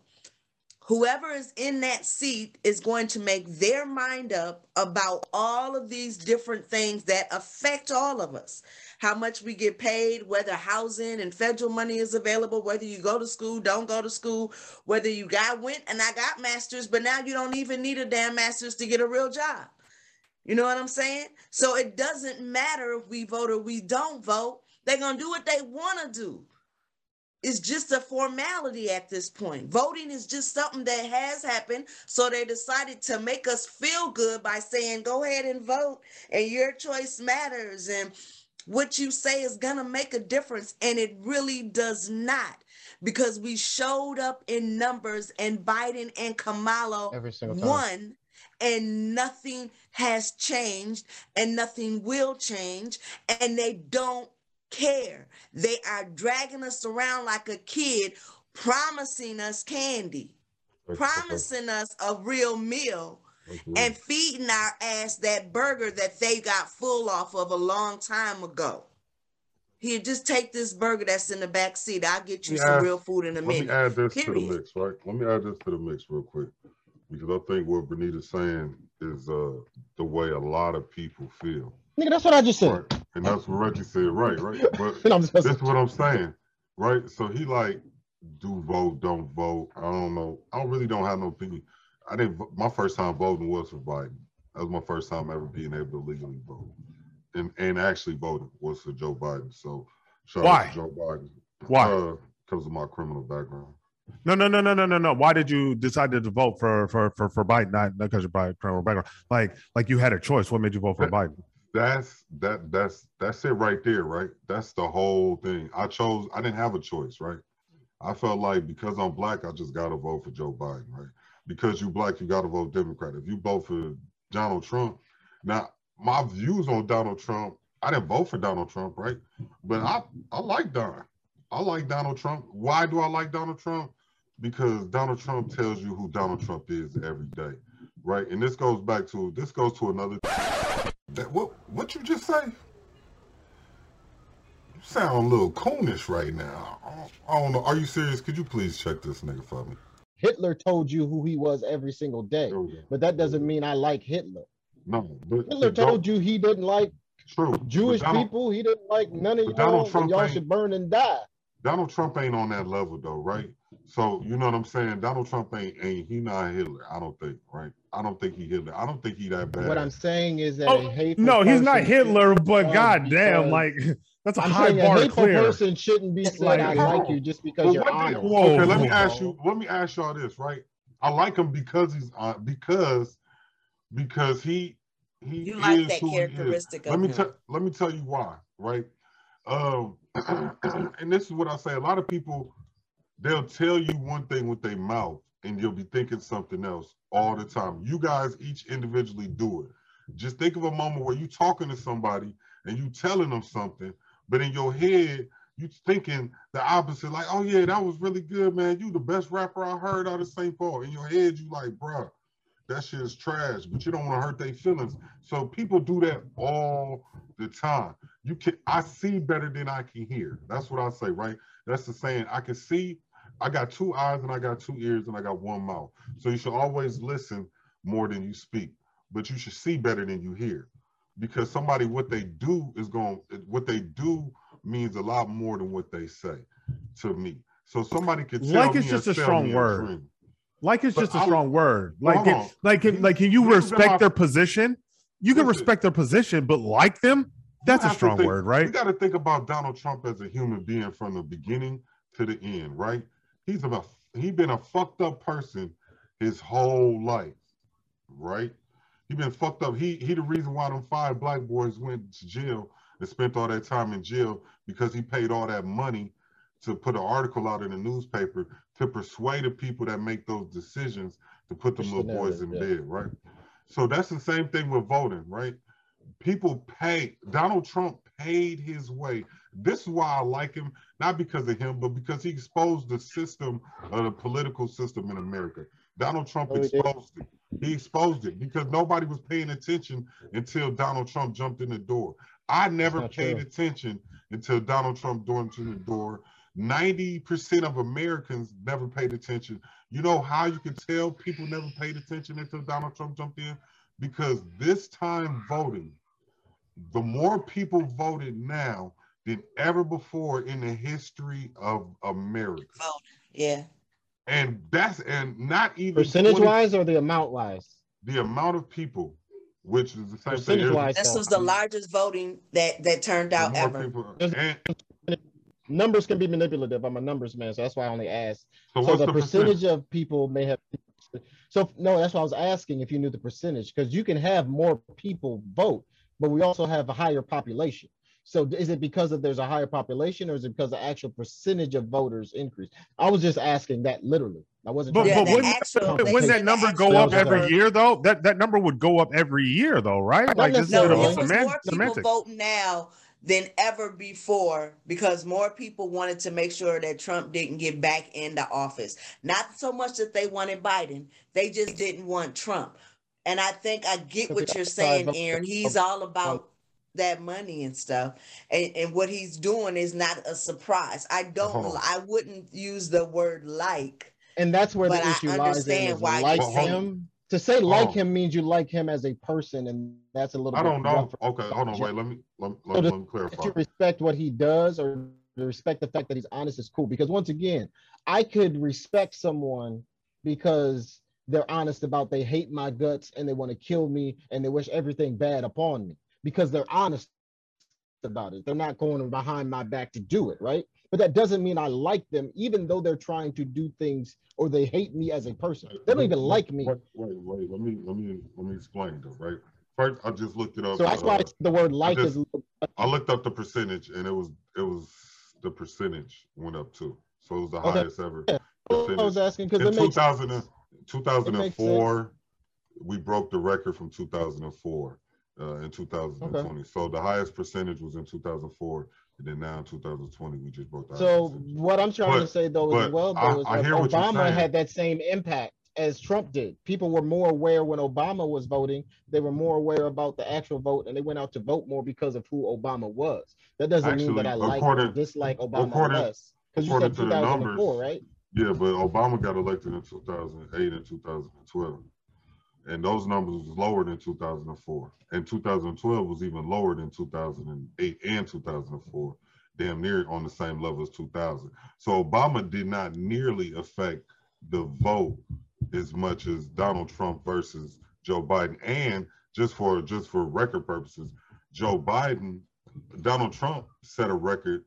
Whoever is in that seat is going to make their mind up about all of these different things that affect all of us. How much we get paid, whether housing and federal money is available, whether you go to school, don't go to school, whether you went and I got master's, but now you don't even need a damn master's to get a real job. You know what I'm saying? So it doesn't matter if we vote or we don't vote. They're going to do what they want to do. It's just a formality at this point. Voting is just something that has happened. So they decided to make us feel good by saying, go ahead and vote, and your choice matters, and what you say is going to make a difference. And it really does not, because we showed up in numbers and Biden and Kamala every single time won, and nothing has changed and nothing will change, and they don't care. They are dragging us around like a kid, promising us candy, promising us a real meal, and feeding our ass that burger that they got full off of a long time ago. Here, just take this burger that's in the back seat. I'll get you some real food in a minute. Let me add this to the mix, right? Let me add this to the mix real quick, because I think what Benita's saying is the way a lot of people feel. Nigga, that's what I just said. Right. And that's what Reggie said, right? But that's what I'm saying, right? So he like, do vote, don't vote. I don't know. I really don't have no opinion. I didn't. My first time voting was for Biden. That was my first time ever being able to legally vote, and actually voting was for Joe Biden. So shout out to Joe Biden. Why? Because of my criminal background. No. Why did you decide to vote for Biden? Not because of your criminal background. Like you had a choice. What made you vote for Biden? That's it right there, right? That's the whole thing. I didn't have a choice, right? I felt like because I'm black, I just gotta vote for Joe Biden, right? Because you black, you gotta vote Democrat. If you vote for Donald Trump, now my views on Donald Trump, I didn't vote for Donald Trump, right? But I like Don. I like Donald Trump. Why do I like Donald Trump? Because Donald Trump tells you who Donald Trump is every day, right? And this goes to another. What you just say? You sound a little coonish right now. I don't know. Are you serious? Could you please check this nigga for me? Hitler told you who he was every single day, but that doesn't mean I like Hitler. No, but Hitler told you he didn't like Jewish people. He didn't like none of y'all. Y'all should burn and die. Donald Trump ain't on that level though, right? So you know what I'm saying? Donald Trump ain't he not Hitler, I don't think, right? I don't think he Hitler. I don't think he that bad. What I'm saying is that a hateful person. No, he's not Hitler, but goddamn, like that's a high bar to clear. A hateful person shouldn't be said I like you just because you're honest. Okay, let me ask y'all this, right? I like him because he's because he you like that characteristic of him. Let me tell you why, right? And this is what I say. A lot of people, they'll tell you one thing with their mouth and you'll be thinking something else all the time. You guys each individually do it. Just think of a moment where you're talking to somebody and you telling them something, but in your head, you're thinking the opposite. Like, oh yeah, that was really good, man. You the best rapper I heard out of St. Paul. In your head, you like, bruh, that shit is trash, but you don't want to hurt their feelings. So people do that all the time. I see better than I can hear. That's what I say, right? That's the saying. I can see, I got two eyes and I got two ears and I got one mouth. So you should always listen more than you speak, but you should see better than you hear, because somebody, what they do means a lot more than what they say to me. So somebody could tell me, it's just a strong word. Like it's just a strong word. Like can you respect their position? You can respect their position, but like them, that's a strong word, right? You got to think about Donald Trump as a human being from the beginning to the end, right? He's been a fucked up person his whole life, right? He's been fucked up. He the reason why them 5 black boys went to jail and spent all that time in jail, because he paid all that money to put an article out in the newspaper to persuade the people that make those decisions to put them little boys in bed, right? So that's the same thing with voting, right? People pay. Donald Trump paid his way. This is why I like him, not because of him, but because he exposed the system, the political system in America. Donald Trump exposed it. He exposed it because nobody was paying attention until Donald Trump jumped in the door. I never paid attention until Donald Trump jumped in the door. 90% of Americans never paid attention. You know how you can tell people never paid attention until Donald Trump jumped in? Because this time voting, the more people voted now than ever before in the history of America. Vote, yeah. And that's, and not even percentage-wise or the amount-wise? The amount of people, which is the same thing. This was the largest voting that turned out ever. Numbers can be manipulative. I'm a numbers man, so that's why I only asked. So, so the percentage of people may have... So, no, that's why I was asking if you knew the percentage, because you can have more people vote, but we also have a higher population. So is it because of there's a higher population, or is it because the actual percentage of voters increased? I was just asking that literally. I wasn't. But wouldn't that number go up every year though? That number would go up every year though, right? Like this is more people vote now than ever before because more people wanted to make sure that Trump didn't get back into office. Not so much that they wanted Biden, they just didn't want Trump. And I think I get what you're saying, Aaron. He's all about that money and stuff, and what he's doing is not a surprise. I wouldn't use the word like, and that's where the issue lies in, why like him. To say like him means you like him as a person, and that's a little bit. I don't know. Okay, hold on, wait, let me clarify. To respect what he does or to respect the fact that he's honest is cool, because once again, I could respect someone because they're honest about they hate my guts and they want to kill me and they wish everything bad upon me. Because they're honest about it. They're not going behind my back to do it, right? But that doesn't mean I like them, even though they're trying to do things or they hate me as a person. They don't even like me. Wait, let me explain though, right? First, I just looked it up. So that's why the word like is... I looked up the percentage and it was the percentage went up too. So it was the highest ever. Yeah. I was asking because in 2004, we broke the record from 2004. In 2020. Okay. So the highest percentage was in 2004, and then now in 2020 we just broke the highest percentage. What I'm trying to say though as well though is that Obama had that same impact as Trump did. People were more aware when Obama was voting. They were more aware about the actual vote, and they went out to vote more because of who Obama was. That doesn't mean that I like or dislike Obama less. Because you said 2004, right? Yeah, but Obama got elected in 2008 and 2012. And those numbers was lower than 2004. And 2012 was even lower than 2008 and 2004, damn near on the same level as 2000. So Obama did not nearly affect the vote as much as Donald Trump versus Joe Biden. And just for record purposes, Donald Trump set a record,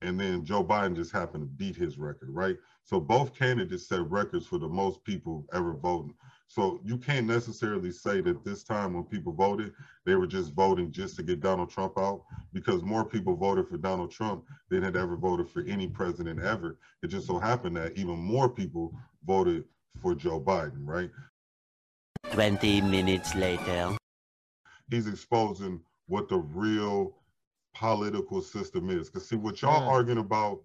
and then Joe Biden just happened to beat his record, right? So both candidates set records for the most people ever voting. So you can't necessarily say that this time when people voted, they were just voting just to get Donald Trump out, because more people voted for Donald Trump than had ever voted for any president ever. It just so happened that even more people voted for Joe Biden, right? 20 minutes later. He's exposing what the real political system is. Because see, what y'all arguing about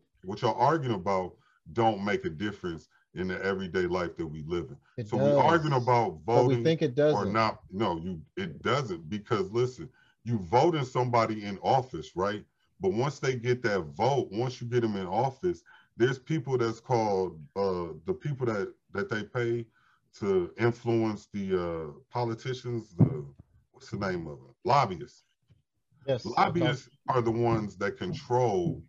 don't make a difference in the everyday life that we live in. We're arguing about voting, but we think it doesn't. Or not. No, it doesn't, because listen, you voting somebody in office, right? But once they get that vote, once you get them in office, there's people that's called the people that they pay to influence the politicians, what's the name of it? Lobbyists. Yes. Lobbyists are the ones that control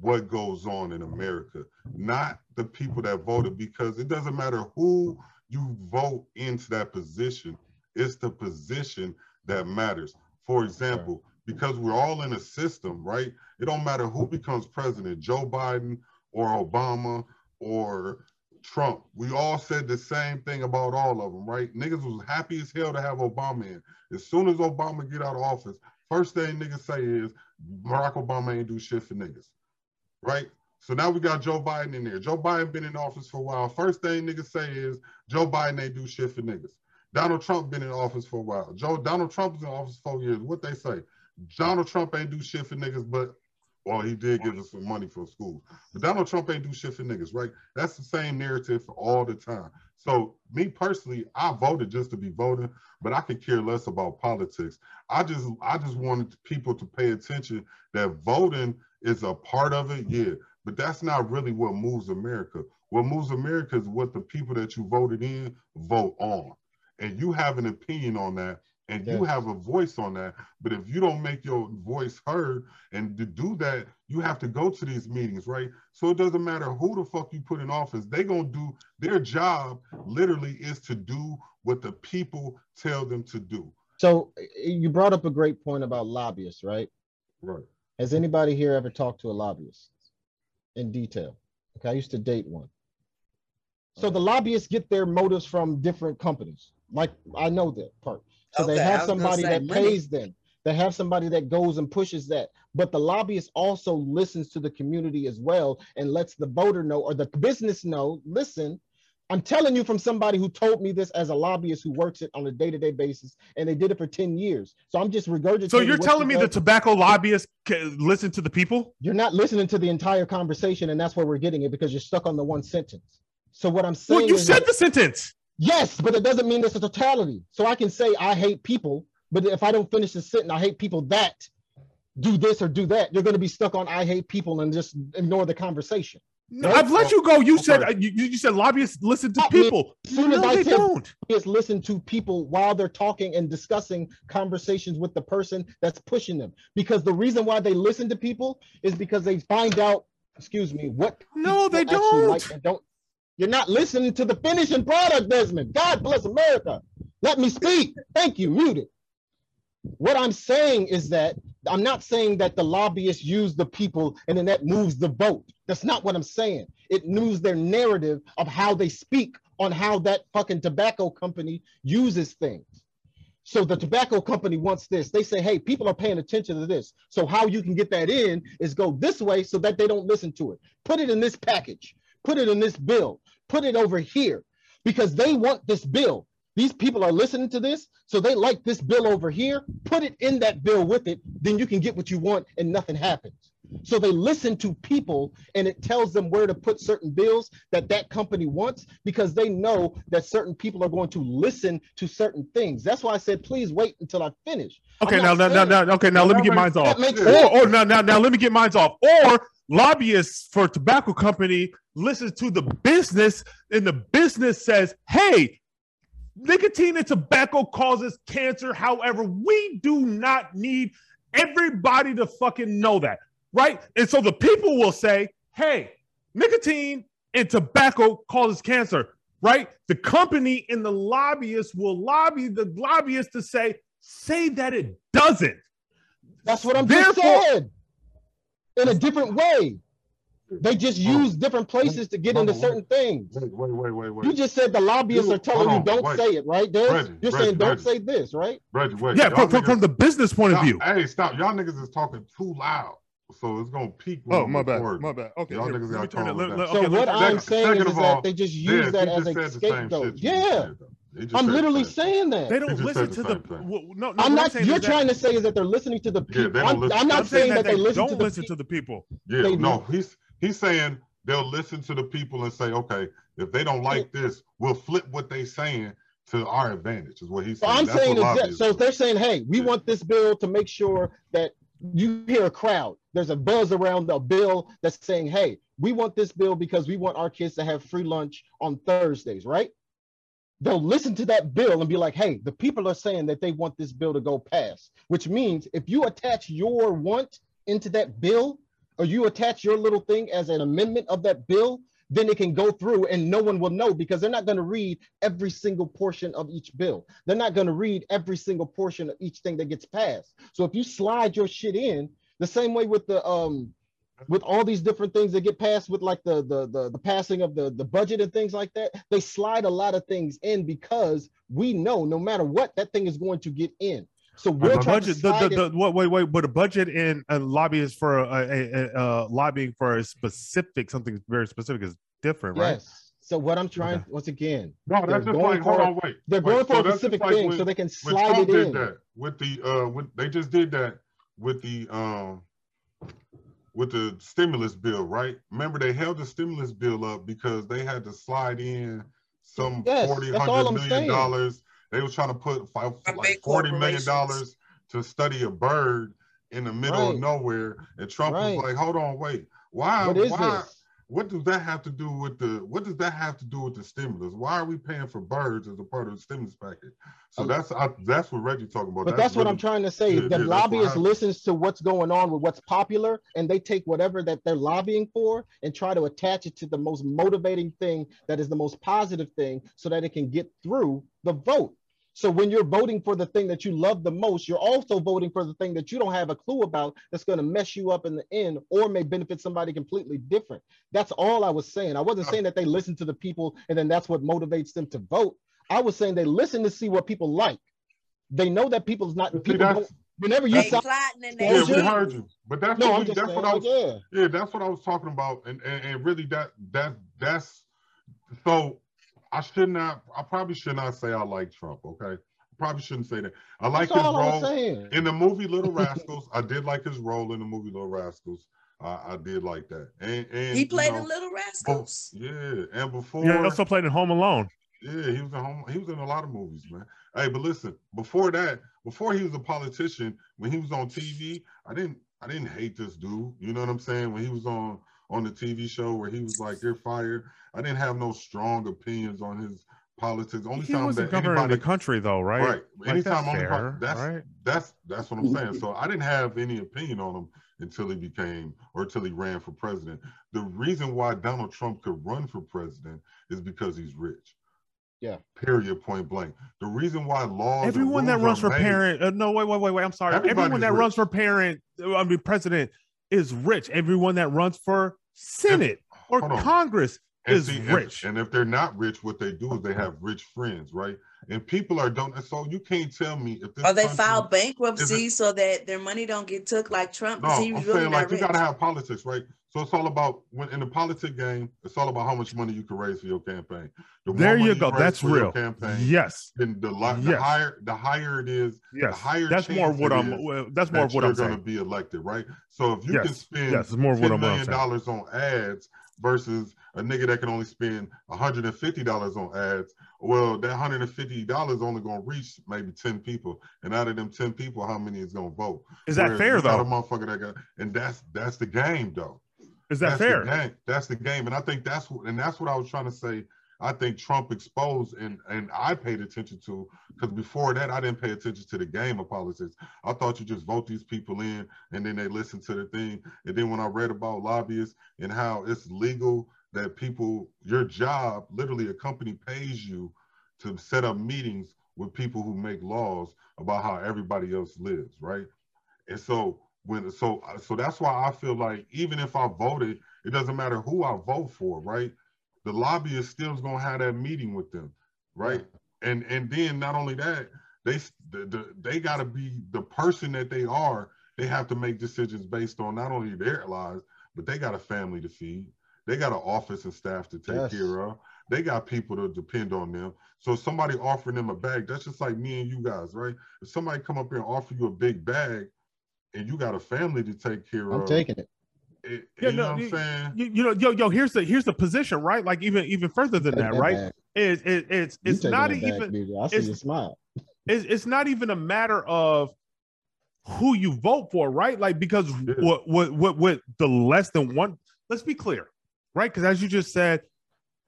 what goes on in America, not the people that voted, because it doesn't matter who you vote into that position. It's the position that matters. For example, because we're all in a system, right? It don't matter who becomes president, Joe Biden or Obama or Trump. We all said the same thing about all of them, right? Niggas was happy as hell to have Obama in. As soon as Obama get out of office, first thing niggas say is Barack Obama ain't do shit for niggas. Right? So now we got Joe Biden in there. Joe Biden been in office for a while. First thing niggas say is Joe Biden ain't do shit for niggas. Donald Trump been in office for a while. Donald Trump was in office 4 years. What they say? Donald Trump ain't do shit for niggas, but, well, he did give us some money for schools. But Donald Trump ain't do shit for niggas, right? That's the same narrative for all the time. So me personally, I voted just to be voting, but I could care less about politics. I just wanted people to pay attention that voting is a part of it, yeah. But that's not really what moves America. What moves America is what the people that you voted in vote on. And you have an opinion on that, and you have a voice on that. But if you don't make your voice heard, and to do that, you have to go to these meetings, right? So it doesn't matter who the fuck you put in office. They gonna do their job. Literally, is to do what the people tell them to do. So you brought up a great point about lobbyists, right? Right. Has anybody here ever talked to a lobbyist in detail? Okay, I used to date one. So the lobbyists get their motives from different companies. Like, I know that part. So they have somebody that pays them. They have somebody that goes and pushes that. But the lobbyist also listens to the community as well and lets the voter know, or the business know, listen, I'm telling you from somebody who told me this as a lobbyist who works it on a day-to-day basis, and they did it for 10 years. So I'm just regurgitating. So you're telling me the tobacco lobbyists can listen to the people? You're not listening to the entire conversation, and that's where we're getting it, because you're stuck on the one sentence. So what I'm saying, well, you said the sentence. Yes, but it doesn't mean that's a totality. So I can say I hate people, but if I don't finish the sentence, I hate people that do this or do that, you're going to be stuck on I hate people and just ignore the conversation. No, right? I've let you go. You said you said lobbyists listen to people. As soon as I said lobbyists listen to people while they're talking and discussing conversations with the person that's pushing them, because the reason why they listen to people is because they find out. Excuse me. What? No, they don't. Like, they don't. You're not listening to the finishing product, Desmond. God bless America. Let me speak. Thank you. Muted. What I'm saying is that I'm not saying that the lobbyists use the people and then that moves the vote. That's not what I'm saying. It moves their narrative of how they speak on how that fucking tobacco company uses things. So the tobacco company wants this. They say, hey, people are paying attention to this. So how you can get that in is go this way so that they don't listen to it. Put it in this package. Put it in this bill. Put it over here, because they want this bill. These people are listening to this, so they like this bill over here. Put it in that bill with it, then you can get what you want and nothing happens. So they listen to people, and it tells them where to put certain bills that that company wants, because they know that certain people are going to listen to certain things. That's why I said, please wait until I finish. Okay, now let me get mine off. Now let me get mine off. Or lobbyists for tobacco company listens to the business, and the business says, hey, nicotine and tobacco causes cancer. However, we do not need everybody to fucking know that, right? And so the people will say, hey, nicotine and tobacco causes cancer, right? The company and the lobbyists will lobby the lobbyists to say that it doesn't. That's what I'm just saying. In a different way. They just use different places to get into certain things. Wait. You just said the lobbyists are telling you don't say it, right, Des? You're saying don't say this, right? Yeah, from the business point of view. Hey, stop. Y'all niggas is talking too loud. So it's going to peak. Oh, my bad. Okay. Y'all niggas got to turn it. So what I'm saying is that they just use that as a scapegoat. Yeah. I'm literally saying that. They don't listen to the... No, I'm not... You're trying to say is that they're listening to the people. I'm not saying that they don't listen to the people. Yeah, no, he's saying they'll listen to the people and say, okay, if they don't like this, we'll flip what they're saying to our advantage, is what he's saying. So if they're saying, hey, we want this bill to make sure that you hear a crowd. There's a buzz around the bill that's saying, hey, we want this bill because we want our kids to have free lunch on Thursdays, right? They'll listen to that bill and be like, hey, the people are saying that they want this bill to go past, which means if you attach your want into that bill, or you attach your little thing as an amendment of that bill, then it can go through and no one will know, because they're not going to read every single portion of each bill. They're not going to read every single portion of each thing that gets passed. So if you slide your shit in, the same way with the with all these different things that get passed with like the passing of the budget and things like that, they slide a lot of things in because we know no matter what, that thing is going to get in. So we're but a budget and lobbyists for lobbying for a specific something very specific is different, right? Yes. So what I'm trying, once again, they're going for a specific thing so they can slide it in. They just did that with the stimulus bill, right? Remember, they held the stimulus bill up because they had to slide in some $40 million. They were trying to put $40 million to study a bird in the middle of nowhere, and Trump was like, "Hold on, wait, what does that have to do with the? What does that have to do with the stimulus? Why are we paying for birds as a part of the stimulus package?" So that's what Reggie's talking about. But that's what I'm trying to say. The lobbyist listens to what's going on with what's popular, and they take whatever that they're lobbying for and try to attach it to the most motivating thing that is the most positive thing, so that it can get through the vote. So when you're voting for the thing that you love the most, you're also voting for the thing that you don't have a clue about that's going to mess you up in the end or may benefit somebody completely different. That's all I was saying. I wasn't saying that they listen to the people and then that's what motivates them to vote. I was saying they listen to see what people like. They know that people's not... Whenever you stop... Yeah, we heard you. But that's what I was talking about. And really that's... So... I probably should not say I like Trump, okay? I probably shouldn't say that. I like his role in the movie Little Rascals. I did like his role in the movie Little Rascals. I did like that. And he played in Little Rascals. And before... He also played in Home Alone. Yeah, he was in a lot of movies, man. Hey, but listen, before that, before he was a politician, when he was on TV, I didn't hate this dude. You know what I'm saying? When he was on the TV show where he was like, "You're fired." I didn't have no strong opinions on his politics. Only he time was that governor anybody, of the country, though, right? Right. Like anytime that's what I'm saying. So I didn't have any opinion on him until he became or until he ran for president. The reason why Donald Trump could run for president is because he's rich. Yeah. Period. Point blank. The reason why laws. Everyone that runs for parent. No, wait. I'm sorry. Everyone that runs for president is rich. Everyone that runs for Senate or Congress is rich. And if they're not rich, what they do is they have rich friends, right? And people are so you can't tell me if this they file bankruptcy so that their money don't get took like Trump. No, I'm saying like you gotta have politics, right? So it's all about when in the politic game, it's all about how much money you can raise for your campaign. There you go. That's real. Yes. Then the higher it is. Yes. That's more what I'm. That's more what I'm saying. You're going to be elected, right? So if you can spend $10 million on ads versus a nigga that can only spend $150 on ads, well, that $150 only going to reach maybe 10 people, and out of them 10 people, how many is going to vote? Is that fair though? A motherfucker that got, and that's the game though. Is that fair? That's the game. And I think that's what I was trying to say. I think Trump exposed and I paid attention to, because before that, I didn't pay attention to the game of politics. I thought you just vote these people in and then they listen to the thing. And then when I read about lobbyists and how it's legal that people, your job, literally a company pays you to set up meetings with people who make laws about how everybody else lives, right? And so, so that's why I feel like even if I voted, it doesn't matter who I vote for, right? The lobbyist still is gonna have that meeting with them, right? And then not only that, they gotta be the person that they are. They have to make decisions based on not only their lives, but they got a family to feed. They got an office and staff to take care of. They got people to depend on them. So if somebody offering them a bag, that's just like me and you guys, right? If somebody come up here and offer you a big bag, and you got a family to take care of. I'm taking it. You know what I'm saying? You know, here's the position, right? Like even further than that, right? It's not even. I see your smile. It's not even a matter of who you vote for, right? Like because what the less than one. Let's be clear, right? Because as you just said,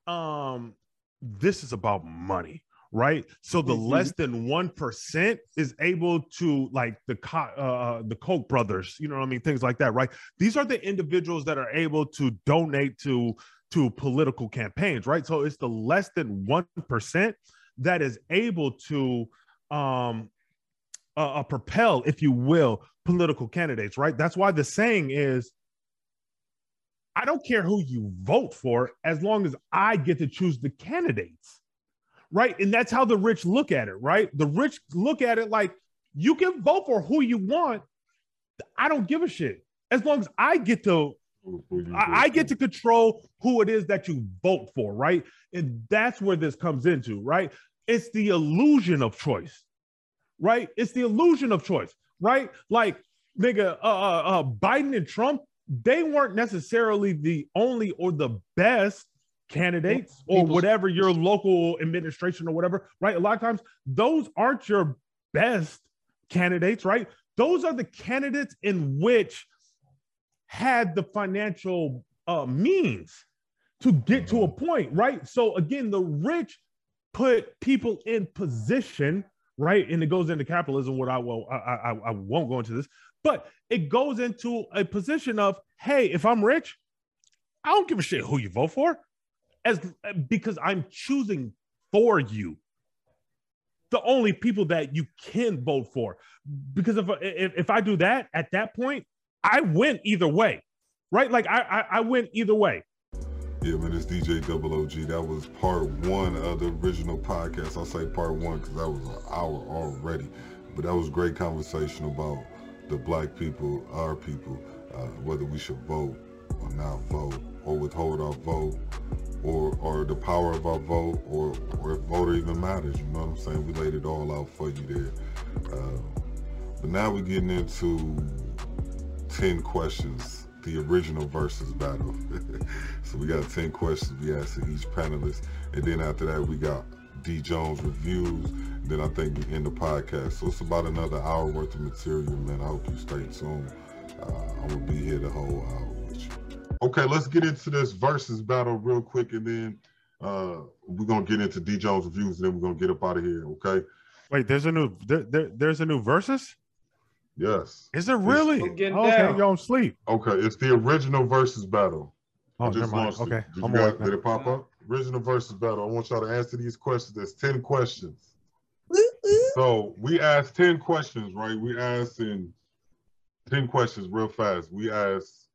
this is about money. Right, so the less than 1% is able to, like the Koch brothers, you know what I mean, things like that. Right, these are the individuals that are able to donate to political campaigns. Right, so it's the less than 1% that is able to propel, if you will, political candidates. Right, that's why the saying is, I don't care who you vote for, as long as I get to choose the candidates. Right. And that's how the rich look at it. Right. The rich look at it like you can vote for who you want. I don't give a shit as long as I get to I get to control who it is that you vote for, right? And that's where this comes into, right? It's the illusion of choice, right? It's the illusion of choice, right? Like, nigga, Biden and Trump, they weren't necessarily the only or the best candidates or whatever your local administration or whatever, right? A lot of times, those aren't your best candidates, right? Those are the candidates in which had the financial means to get to a point, right? So again, the rich put people in position, right? And it goes into capitalism. What I won't go into this, but it goes into a position of, hey, if I'm rich, I don't give a shit who you vote for, because I'm choosing for you the only people that you can vote for. Because if I do that at that point, I went either way, right? Like I went either way. Yeah, man, it's DJ Double O G. That was part one of the original podcast. I say part one because that was an hour already, but that was great conversation about the black people, our people, whether we should vote or not vote, or withhold our vote, or the power of our vote, or if voter even matters. You know what I'm saying? We laid it all out for you there. But now we're getting into 10 questions, the original versus battle. So we got 10 questions we asked to each panelist, and then after that we got D Jones Reviews. Then I think we end the podcast, so it's about another hour worth of material, man. I hope you stay tuned. I'm gonna be here the whole hour with you. Okay, let's get into this versus battle real quick, and then we're gonna get into D Jones Reviews, and then we're gonna get up out of here. Okay, wait, there's a new versus. Yes. Is it really? Okay, down. You don't sleep. Okay, it's the original versus battle. Oh, just launched it. Okay. Did it pop up? Original versus battle. I want y'all to answer these questions. There's 10 questions. So we asked 10 questions, right? We asked in 10 questions real fast. We asked,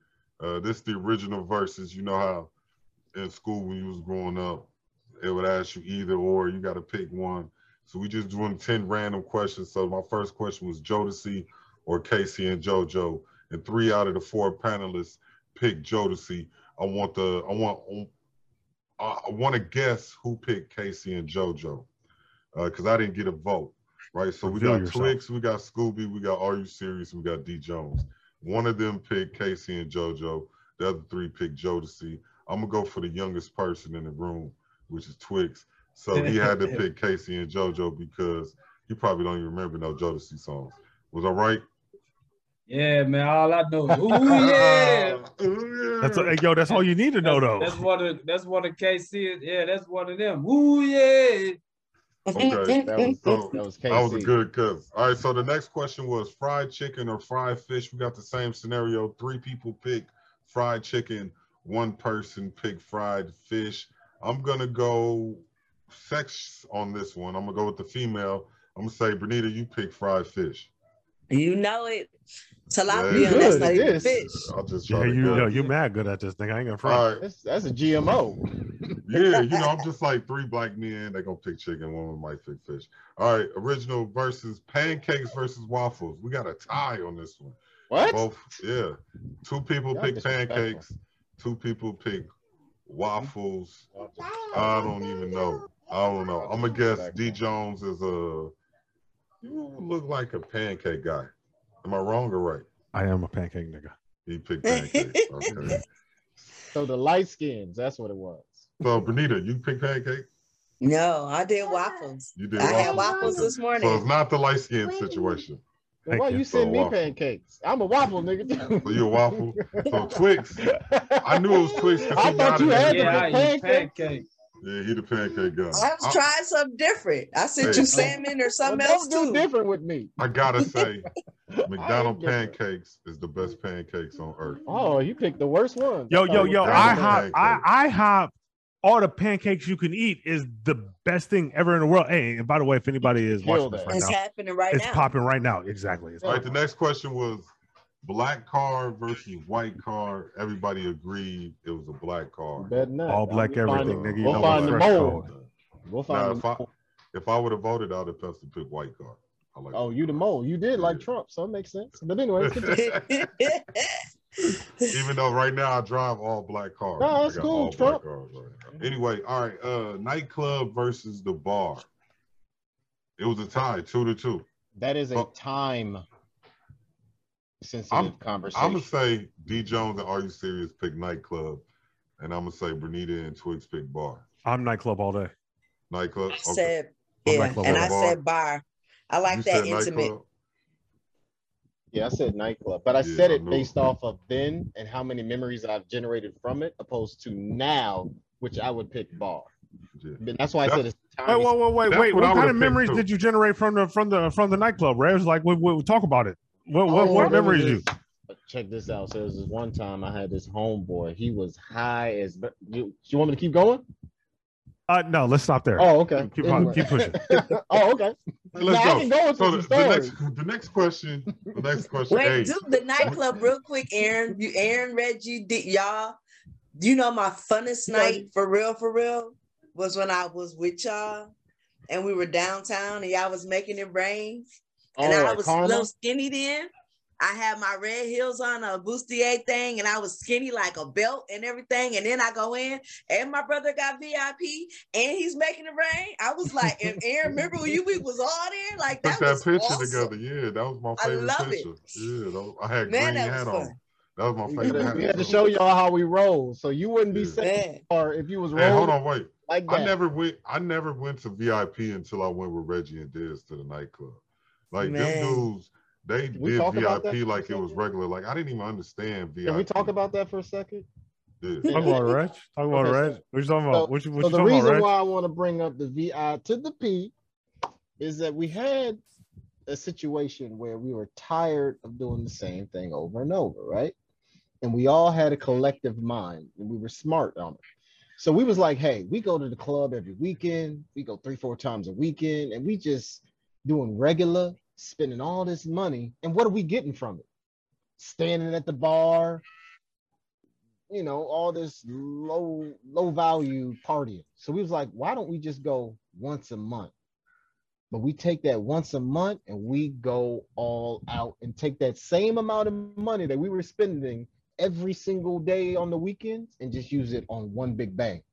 this is the original versus. You know how in school when you was growing up, it would ask you either or, you got to pick one. So we just doing 10 random questions. So my first question was Jodeci or K-Ci and JoJo, and 3 out of the 4 panelists picked Jodeci. I want to guess who picked K-Ci and JoJo, because I didn't get a vote, right? So we got Twix, we got Scooby, we got Are You Serious, we got D Jones. One of them picked K-Ci and JoJo. The other 3 picked Jodeci. I'm gonna go for the youngest person in the room, which is Twix. So he had to pick K-Ci and JoJo because he probably don't even remember no Jodeci songs. Was I right? Yeah, man. All I know is, ooh, yeah. That's all you need to know, though. That's one of K-Ci. Yeah, that's one of them. Ooh, yeah. Okay. that was K-Ci. That was a good cut. All right, so the next question was fried chicken or fried fish. We got the same scenario. 3 people pick fried chicken. 1 person pick fried fish. I'm going to go sex on this one. I'm going to go with the female. I'm going to say, Bernita, you pick fried fish. You know it. Tilapia, yeah, that's not even fish. I'll just try to go. You're mad good at this thing. I ain't gonna front. Right. That's a GMO. Yeah, I'm just like 3 black men. They're gonna pick chicken, 1 might pick fish. All right, original versus pancakes versus waffles. We got a tie on this one. What? Both, yeah. 2 people pick pancakes. 2 people pick waffles. I don't even know. I don't know. I'm gonna guess D Jones is a... You look like a pancake guy. Am I wrong or right? I am a pancake nigga. He picked pancakes. Okay. So the light skins, that's what it was. So, Bernita, you picked pancake? No, I did waffles. You did waffles? I had waffles this morning. So it's not the light skin situation. Well, why you send me pancakes? I'm a waffle nigga. So you a waffle? So Twix. I knew it was Twix. I thought you had the pancake. Yeah, he the pancake guy. I was trying something different. I sent you salmon or something else too. Don't do different with me. I gotta say, McDonald's pancakes is the best pancakes on earth. Oh, you picked the worst one. Yo, IHOP, all the pancakes you can eat is the best thing ever in the world. Hey, and by the way, if anybody is watching this right now, it's happening right now. It's popping right now. Exactly. All right, the next question was black car versus white car. Everybody agreed it was a black car. All black everything, nigga. We'll find the mold. We'll find the mold. If I would have voted, I would have to pick white car. I like. Oh, you the mold. You did like Trump, so it makes sense. But anyway. Even though right now I drive all black cars. No, that's cool. Trump. Right, anyway, all right. Nightclub versus the bar. It was a tie, 2-2. That is a time-sensitive conversation. I'm gonna say D Jones and Are You Serious pick nightclub, and I'm gonna say Bernita and Twix pick bar. I'm nightclub all day. Nightclub. Okay. I said yeah, nightclub and I said bar. I like you that intimate. Nightclub? Yeah, I said nightclub, but I said it based off of then and how many memories I've generated from it, opposed to now, which I would pick bar. Yeah. But that's why I said it's time. Wait. What kind of memories did you generate from the nightclub, Revs? Like, we talk about it. What memories you? Check this out. So there was this one time I had this homeboy. He was high as. You want me to keep going? No, let's stop there. Oh, okay. Keep pushing. Oh, okay. Let's go. I can go with the next question. Wait, do the nightclub real quick, Aaron. Aaron Reggie, y'all. You know my funnest night for real was when I was with y'all and we were downtown and y'all was making it rain. And I was a little skinny then. I had my red heels on, a bustier thing, and I was skinny like a belt and everything. And then I go in, and my brother got VIP, and he's making it rain. I was like, and Aaron, remember when we was all there? Like that was picture awesome. Together, yeah, that was my favorite picture. Yeah, I had green hat on. That was my favorite hat. We had to show y'all how we roll, so you wouldn't be saying or if you was rolling. Hey, hold on, wait. Like that. I never went to VIP until I went with Reggie and Diz to the nightclub. Like them dudes. They did VIP like it was regular. Like, I didn't even understand VIP. Can we talk about that for a second? Yeah. Talk about it, Reg. Talk about it, Reg. What you talking about? So the reason why I want to bring up the VI to the P is that we had a situation where we were tired of doing the same thing over and over, right? And we all had a collective mind, and we were smart on it. So we was like, hey, we go to the club every weekend. We go 3-4 times a weekend, and we just doing regular, spending all this money, and what are we getting from it? Standing at the bar, you know, all this low value partying. So we was like, why don't we just go once a month? But we take that once a month and we go all out and take that same amount of money that we were spending every single day on the weekends and just use it on one big bang.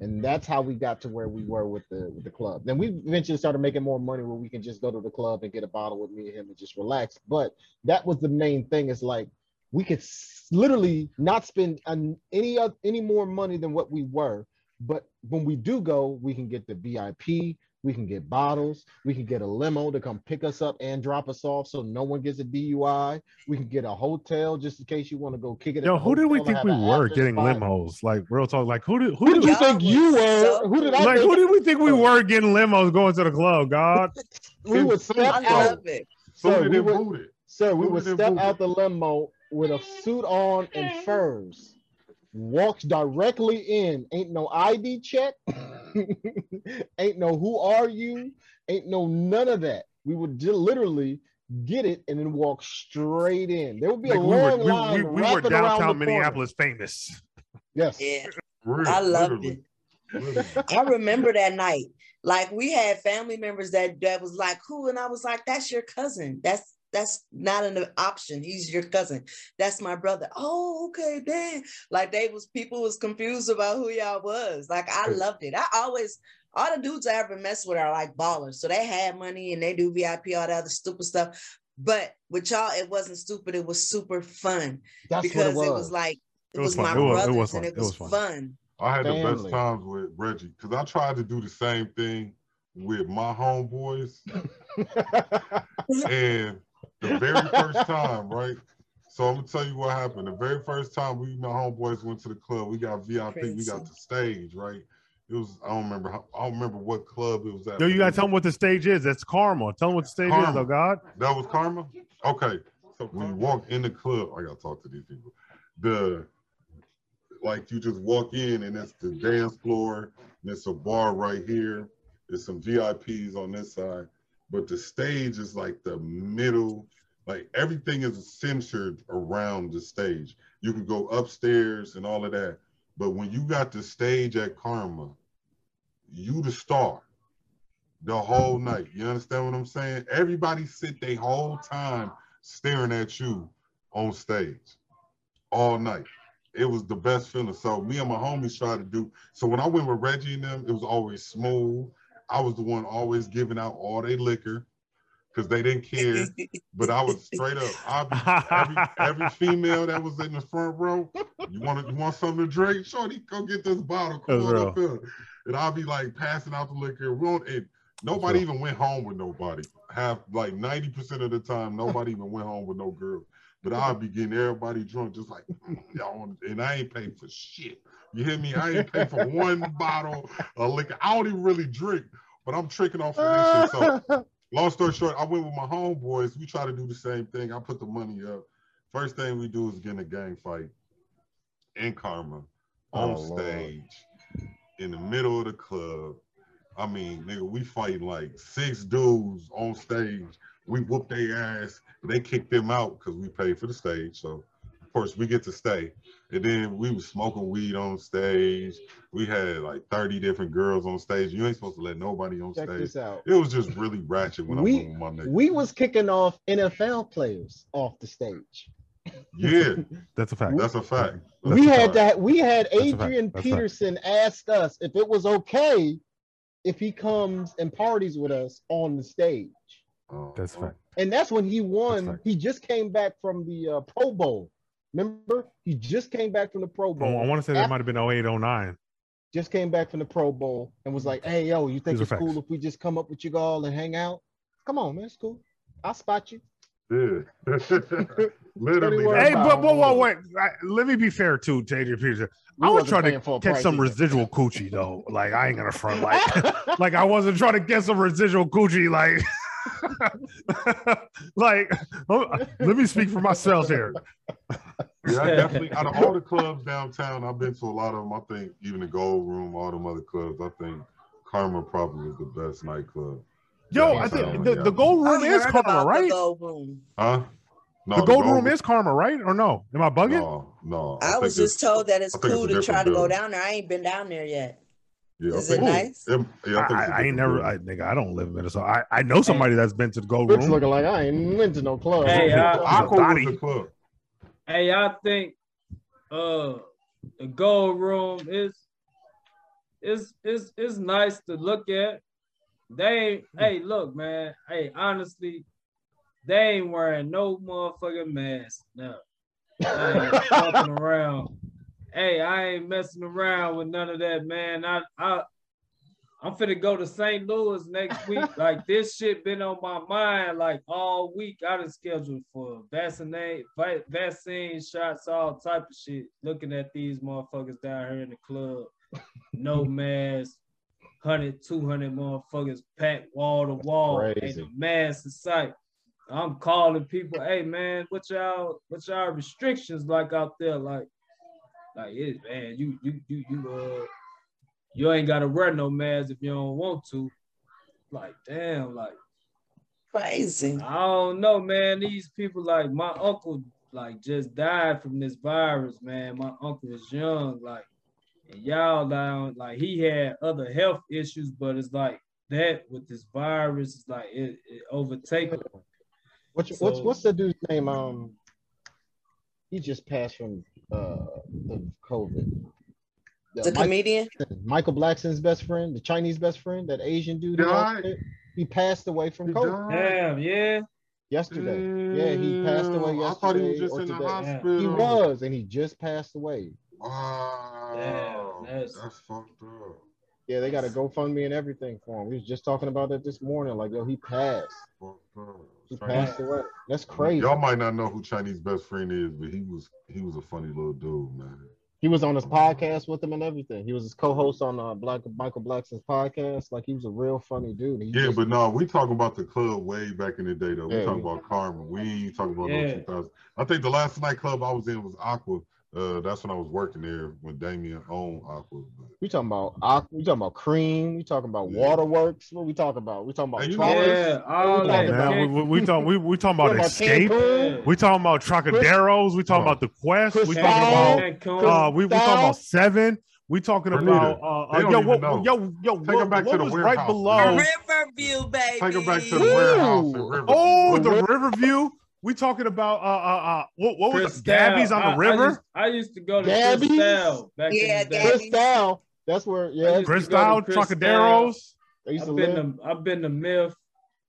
And that's how we got to where we were with the club. Then we eventually started making more money where we can just go to the club and get a bottle with me and him and just relax. But that was the main thing. It's like we could literally not spend any more money than what we were. But when we do go, we can get the VIP, we can get bottles, we can get a limo to come pick us up and drop us off so no one gets a DUI. We can get a hotel just in case you want to go kick it. Yo, who did we think we were getting limos? Like real talk, like who did you think you were? Who did I like? Who did we think we were getting limos going to the club? God, we would step out. So we would step out the limo with a suit on and furs. Walks directly in, ain't no ID check, ain't no who are you, ain't no none of that. We would literally get it and then walk straight in. There would be like a long line. We were downtown Minneapolis famous. Yes. Yeah. I loved it. I remember that night. Like we had family members that was like, who? And I was like, that's your cousin. That's not an option. He's your cousin. That's my brother. Oh, okay, man. Like people was confused about who y'all was. Like I loved it. All the dudes I ever messed with are like ballers. So they had money and they do VIP, all the other stupid stuff. But with y'all, it wasn't stupid. It was super fun. That's because what it was like it was my brothers and it was fun. I had the best times with Reggie because I tried to do the same thing with my homeboys and. The very first time, right? So I'm gonna tell you what happened. The very first time we, my homeboys, went to the club. We got VIP. Crazy. We got the stage, right? It was I don't remember what club it was at. Yo, you gotta tell them what the stage is. That's Karma. Tell them what the stage is. Oh God, that was Karma. Okay, so we walked in the club. I gotta talk to these people. You just walk in and it's the dance floor. And it's a bar right here. There's some VIPs on this side. But the stage is like the middle, like everything is centered around the stage. You can go upstairs and all of that. But when you got the stage at Karma, you the star the whole night. You understand what I'm saying? Everybody sit their whole time staring at you on stage. all night. It was the best feeling. So me and my homies tried to do. So when I went with Reggie and them, it was always smooth. I was the one always giving out all their liquor because they didn't care. But I was straight up. Every female that was in the front row, you want something to drink? Shorty, go get this bottle. Come on up here. And I'll be like passing out the liquor. And nobody even went home with nobody. Have like 90% of the time, nobody even went home with no girl. But I'll be getting everybody drunk, just like, y'all, and I ain't paid for shit. You hear me? I ain't paid for one bottle of liquor. I don't even really drink, but I'm tricking off of this shit. So, long story short, I went with my homeboys. We try to do the same thing. I put the money up. First thing we do is get in a gang fight in Karma on stage in the middle of the club. I mean, nigga, we fighting like 6 dudes on stage. We whoop their ass. They kicked them out because we paid for the stage. So, of course, we get to stay. And then we was smoking weed on stage. We had like 30 different girls on stage. You ain't supposed to let nobody on stage. Check this out. It was just really ratchet when I went with my nigga. We was kicking off NFL players off the stage. Yeah. That's a fact. That's a fact. We had Adrian Peterson ask us if it was okay if he comes and parties with us on the stage. That's fact. And that's when he won. He just came back from the Pro Bowl. Remember? He just came back from the Pro Bowl. I want to say that might have been 08, 09. Just came back from the Pro Bowl and was like, hey, yo, you think it's cool if we just come up with you all and hang out? Come on, man. It's cool. I'll spot you. Yeah. Literally. Hey, but whoa, wait. Let me be fair, too, to Adrian Peterson. I was trying to catch some residual coochie, though. Like, I ain't going to front. Like, like, I wasn't trying to get some residual coochie, like... Like, let me speak for myself here. Yeah, I definitely, out of all the clubs downtown, I've been to a lot of them. I think even the Gold Room, all them other clubs, I think Karma probably was the best nightclub. Yo, I think the Gold Room is Karma, right? The Gold Room. Huh? No, the Gold Room is Karma, right? Or no? Am I bugging? No. I was just told that it's cool to try to go down there. I ain't been down there yet. Yeah, is it nice? I ain't never, nigga, I don't live in Minnesota. I know somebody that's been to the Gold Room. It's looking like I ain't been to no club. Hey, I think the Gold Room is nice to look at. Hey, look, man. Hey, honestly, they ain't wearing no motherfucking mask. No, I ain't fucking around. Hey, I ain't messing around with none of that, man. I'm finna go to St. Louis next week. Like, this shit been on my mind like all week. I done scheduled for vaccine shots, all type of shit. Looking at these motherfuckers down here in the club, no mask, 100, 200 motherfuckers packed wall to wall, ain't no mask in sight. I'm calling people, hey man, what y'all restrictions like out there, like? Like, man, you ain't gotta wear no mask if you don't want to. Like, damn, like crazy. I don't know, man. These people, like my uncle, like just died from this virus, man. My uncle was young, like, and y'all down, like he had other health issues, but it's like that with this virus, it's like it overtakes him. What's the dude's name? He just passed from the COVID. The comedian? Michael Blackson's best friend, the Chinese best friend, that Asian dude. He passed away from COVID. Damn, yeah. Yesterday. Yeah, he passed away yesterday. I thought he was just in the hospital. Yeah. He was, and he just passed away. Wow. Damn, that's fucked up. Yeah, they got a GoFundMe and everything for him. We was just talking about that this morning. Like, yo, he passed. He passed away. That's crazy. Y'all might not know who Chinese best friend is, but he was a funny little dude, man. He was on his podcast with him and everything. He was his co-host on Michael Blackson's podcast. Like, he was a real funny dude. We talking about the club way back in the day, though. We talking about Karma. We ain't talking about no 2000. I think the last nightclub I was in was Aqua. That's when I was working there when Damien owned Aqua. We talking about Aqua. We talking about Cream. We talking about Waterworks. What we talking about? We talking about We talking about Escape. We talking about Trocaderos. We talking about The Quest. We talking about we talking about Seven. We talking about what was right below Riverview, baby. Take them back to the warehouse. Oh, the Riverview. We talking about what was it? Gabby's on the river? I used to go to Cristal back in the day. Cristal. That's where Cristal, Trocaderos. I've been to Myth.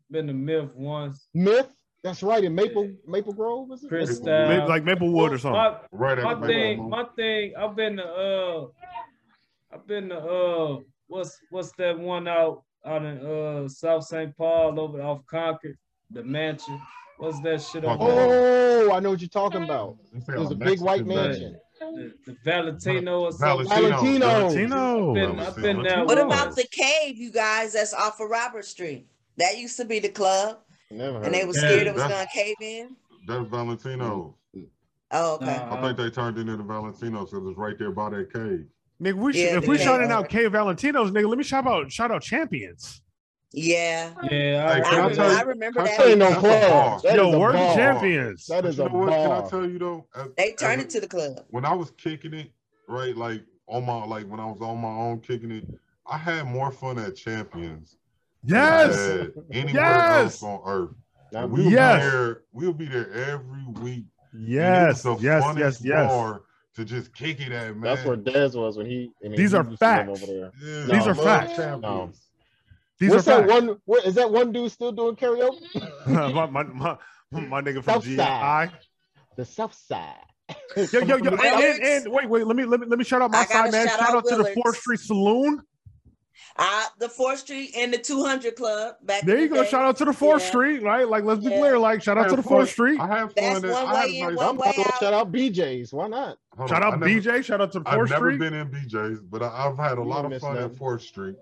Been to Myth once. Myth? That's right, in Maple Grove, is it? Cristal. Like Maplewood or something. My thing, I've been to what's that one out in South St. Paul over off Concord, the mansion. What's that shit over there? Oh, I know what you're talking about. There's a big white mansion. The Valentino or something. Valentino. I've been there. What about the cave, you guys, that's off of Robert Street? That used to be the club. And they were scared it was going to cave in? That's Valentino. Oh, okay. I think they turned it into Valentino, so it was right there by that cave. Nigga, if we're shouting out K Valentinos, nigga, let me shout out Champions. Yeah. Yeah. I remember that. Ain't no club. Yo, we're Champions. That is a bar. Can I tell you though? They turned it to the club. When I was kicking it, right? When I was on my own kicking it, I had more fun at Champions. Yes. Than anywhere else on earth. And we'll be there every week. Yes. Yes. To just kick it at, man. That's where Dez was when he. These are facts. These are facts. What's that one? Is that one dude still doing karaoke? my nigga from GI. The South Side. Yo! And wait! Let me shout out my side, man. Shout out to the 4th Street Saloon. The 4th Street and the 200 Club. There you go. Shout out to the 4th Street, right? Like, let's be clear. Like, shout out to the 4th Street. I have fun. Shout out BJ's. Why not? Shout out BJ. Shout out to the 4th Street. I've never been in BJ's, but I've had a lot of fun at 4th Street.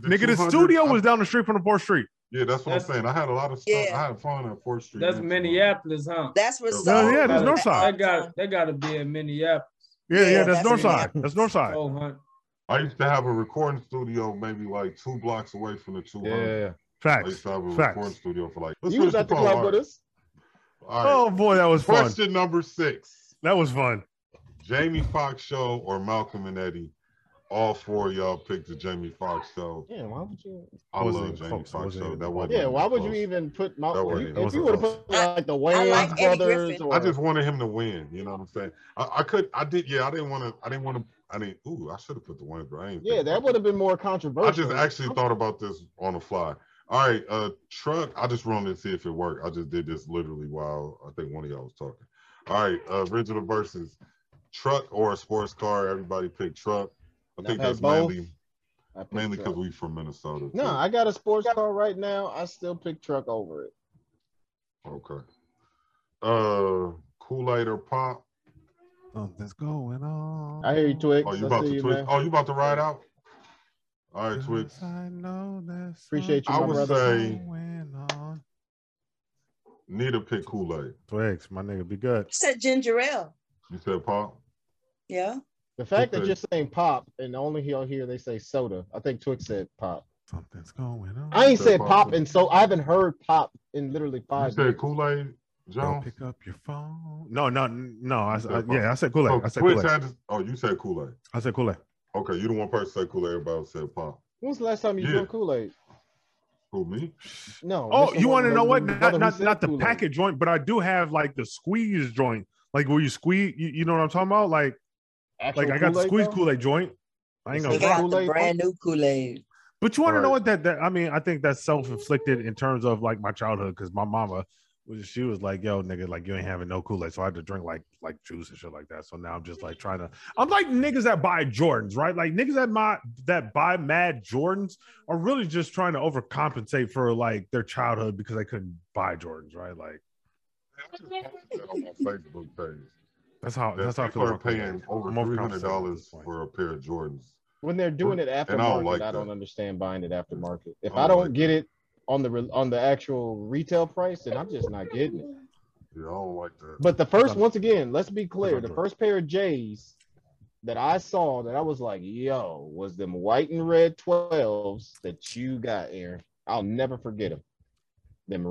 Nigga, the studio was down the street from the 4th Street. Yeah, that's what I'm saying. I had a lot of stuff. Yeah. I had fun at 4th Street. That's Minneapolis, huh? That's what's up. Yeah, that's Northside. They got to be in Minneapolis. Yeah, that's Northside. That's Northside. Oh, I used to have a recording studio maybe like 2 blocks away from the 200. Yeah, facts. I used to have a recording studio for like... You was at the club with us. Right. Oh boy, that was fun. Question number 6. That was fun. Jamie Foxx Show or Malcolm and Eddie? All 4 of y'all picked the Jamie Foxx Show. Yeah, why would you... I love Jamie Foxx Show. That wasn't... Yeah, why would you even put... If you would have put like the Wayans brothers or... I just wanted him to win, you know what I'm saying? I didn't want to. Ooh, I should have put the one. That would have been more controversial. I just actually thought about this on the fly. All right, truck. I just wanted to see if it worked. I just did this literally while I think one of y'all was talking. All right, original versus truck or a sports car. Everybody picked truck. I think that's mainly because we from Minnesota. No, I got a sports car right now. I still pick truck over it. Okay. Kool-Aid or pop? Something's going on. I hear you, Twix. Oh, you about to ride out? All right, Twix. I know that's... Appreciate you, I would say Nita pick Kool-Aid. Twix, my nigga, be good. You said ginger ale. You said pop? Yeah. The fact that you're saying pop and only here they say soda. I think Twix said pop. Something's going on. I ain't said pop, and so I haven't heard pop in literally 5 years. You said Kool-Aid? Jones, pick up your phone. No. I said Kool-Aid. So I said Kool-Aid. You said Kool-Aid. I said Kool-Aid. Okay, you the one person said Kool-Aid. Everybody said pop. When was the last time you drank Kool-Aid? Who, me? No. Oh, you want to know what? Not the packet joint, but I do have like the squeeze joint, like where you squeeze. You know what I'm talking about? Like, I got the squeeze Kool-Aid joint. I ain't gonna got the brand new Kool-Aid. But you want to know what that? I mean, I think that's self-inflicted in terms of like my childhood, because my mama. She was like, yo, nigga, like, you ain't having no Kool-Aid. So I had to drink, like juice and shit like that. So now I'm just, like, trying to... I'm like niggas that buy Jordans, right? Like, niggas that buy mad Jordans are really just trying to overcompensate for, like, their childhood because they couldn't buy Jordans, right? Like... I just posted that on my Facebook page. That's how people are paying over $300 for a pair of Jordans. When they're doing it aftermarket, I don't understand buying it aftermarket. If I don't get it on the actual retail price, and I'm just not getting it. Yeah, I don't like that. But the first, once again, let's be clear, the first pair of J's that I saw that I was like, yo, was them white and red 12s that you got, Aaron. I'll never forget them. Them the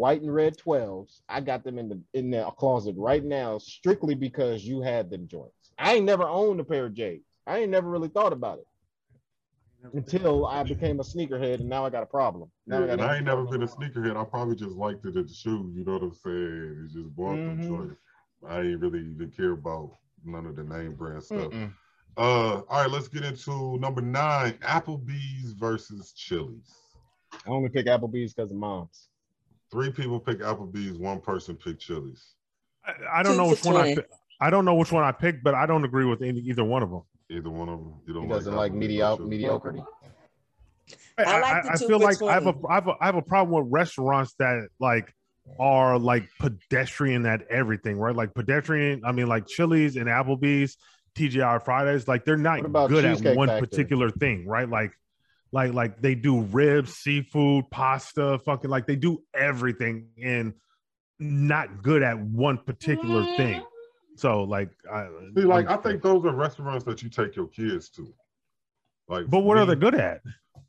white and red 12s, I got them in the closet right now strictly because you had them joints. I ain't never owned a pair of J's. I ain't never really thought about it. until I became a sneakerhead, and now I got a problem. Now yeah, I ain't never been a sneakerhead. I probably just liked it at the shoe. You know what I'm saying? It's just bought them choice. I ain't really even care about none of the name brand stuff. All right, let's get into number 9: Applebee's versus Chili's. I only pick Applebee's because of moms. 3 people pick Applebee's. 1 person picked Chili's. I don't know which one I don't know which one I picked, but I don't agree with either one of them. Either one of them. You don't like mediocrity. I feel like I have a problem with restaurants that are pedestrian at everything, right? Like pedestrian. I mean, like Chili's and Applebee's, TGI Fridays. Like they're not good at one particular thing, right? Like they do ribs, seafood, pasta, fucking like they do everything and not good at one particular thing. So I think those are restaurants that you take your kids to. But what are they good at?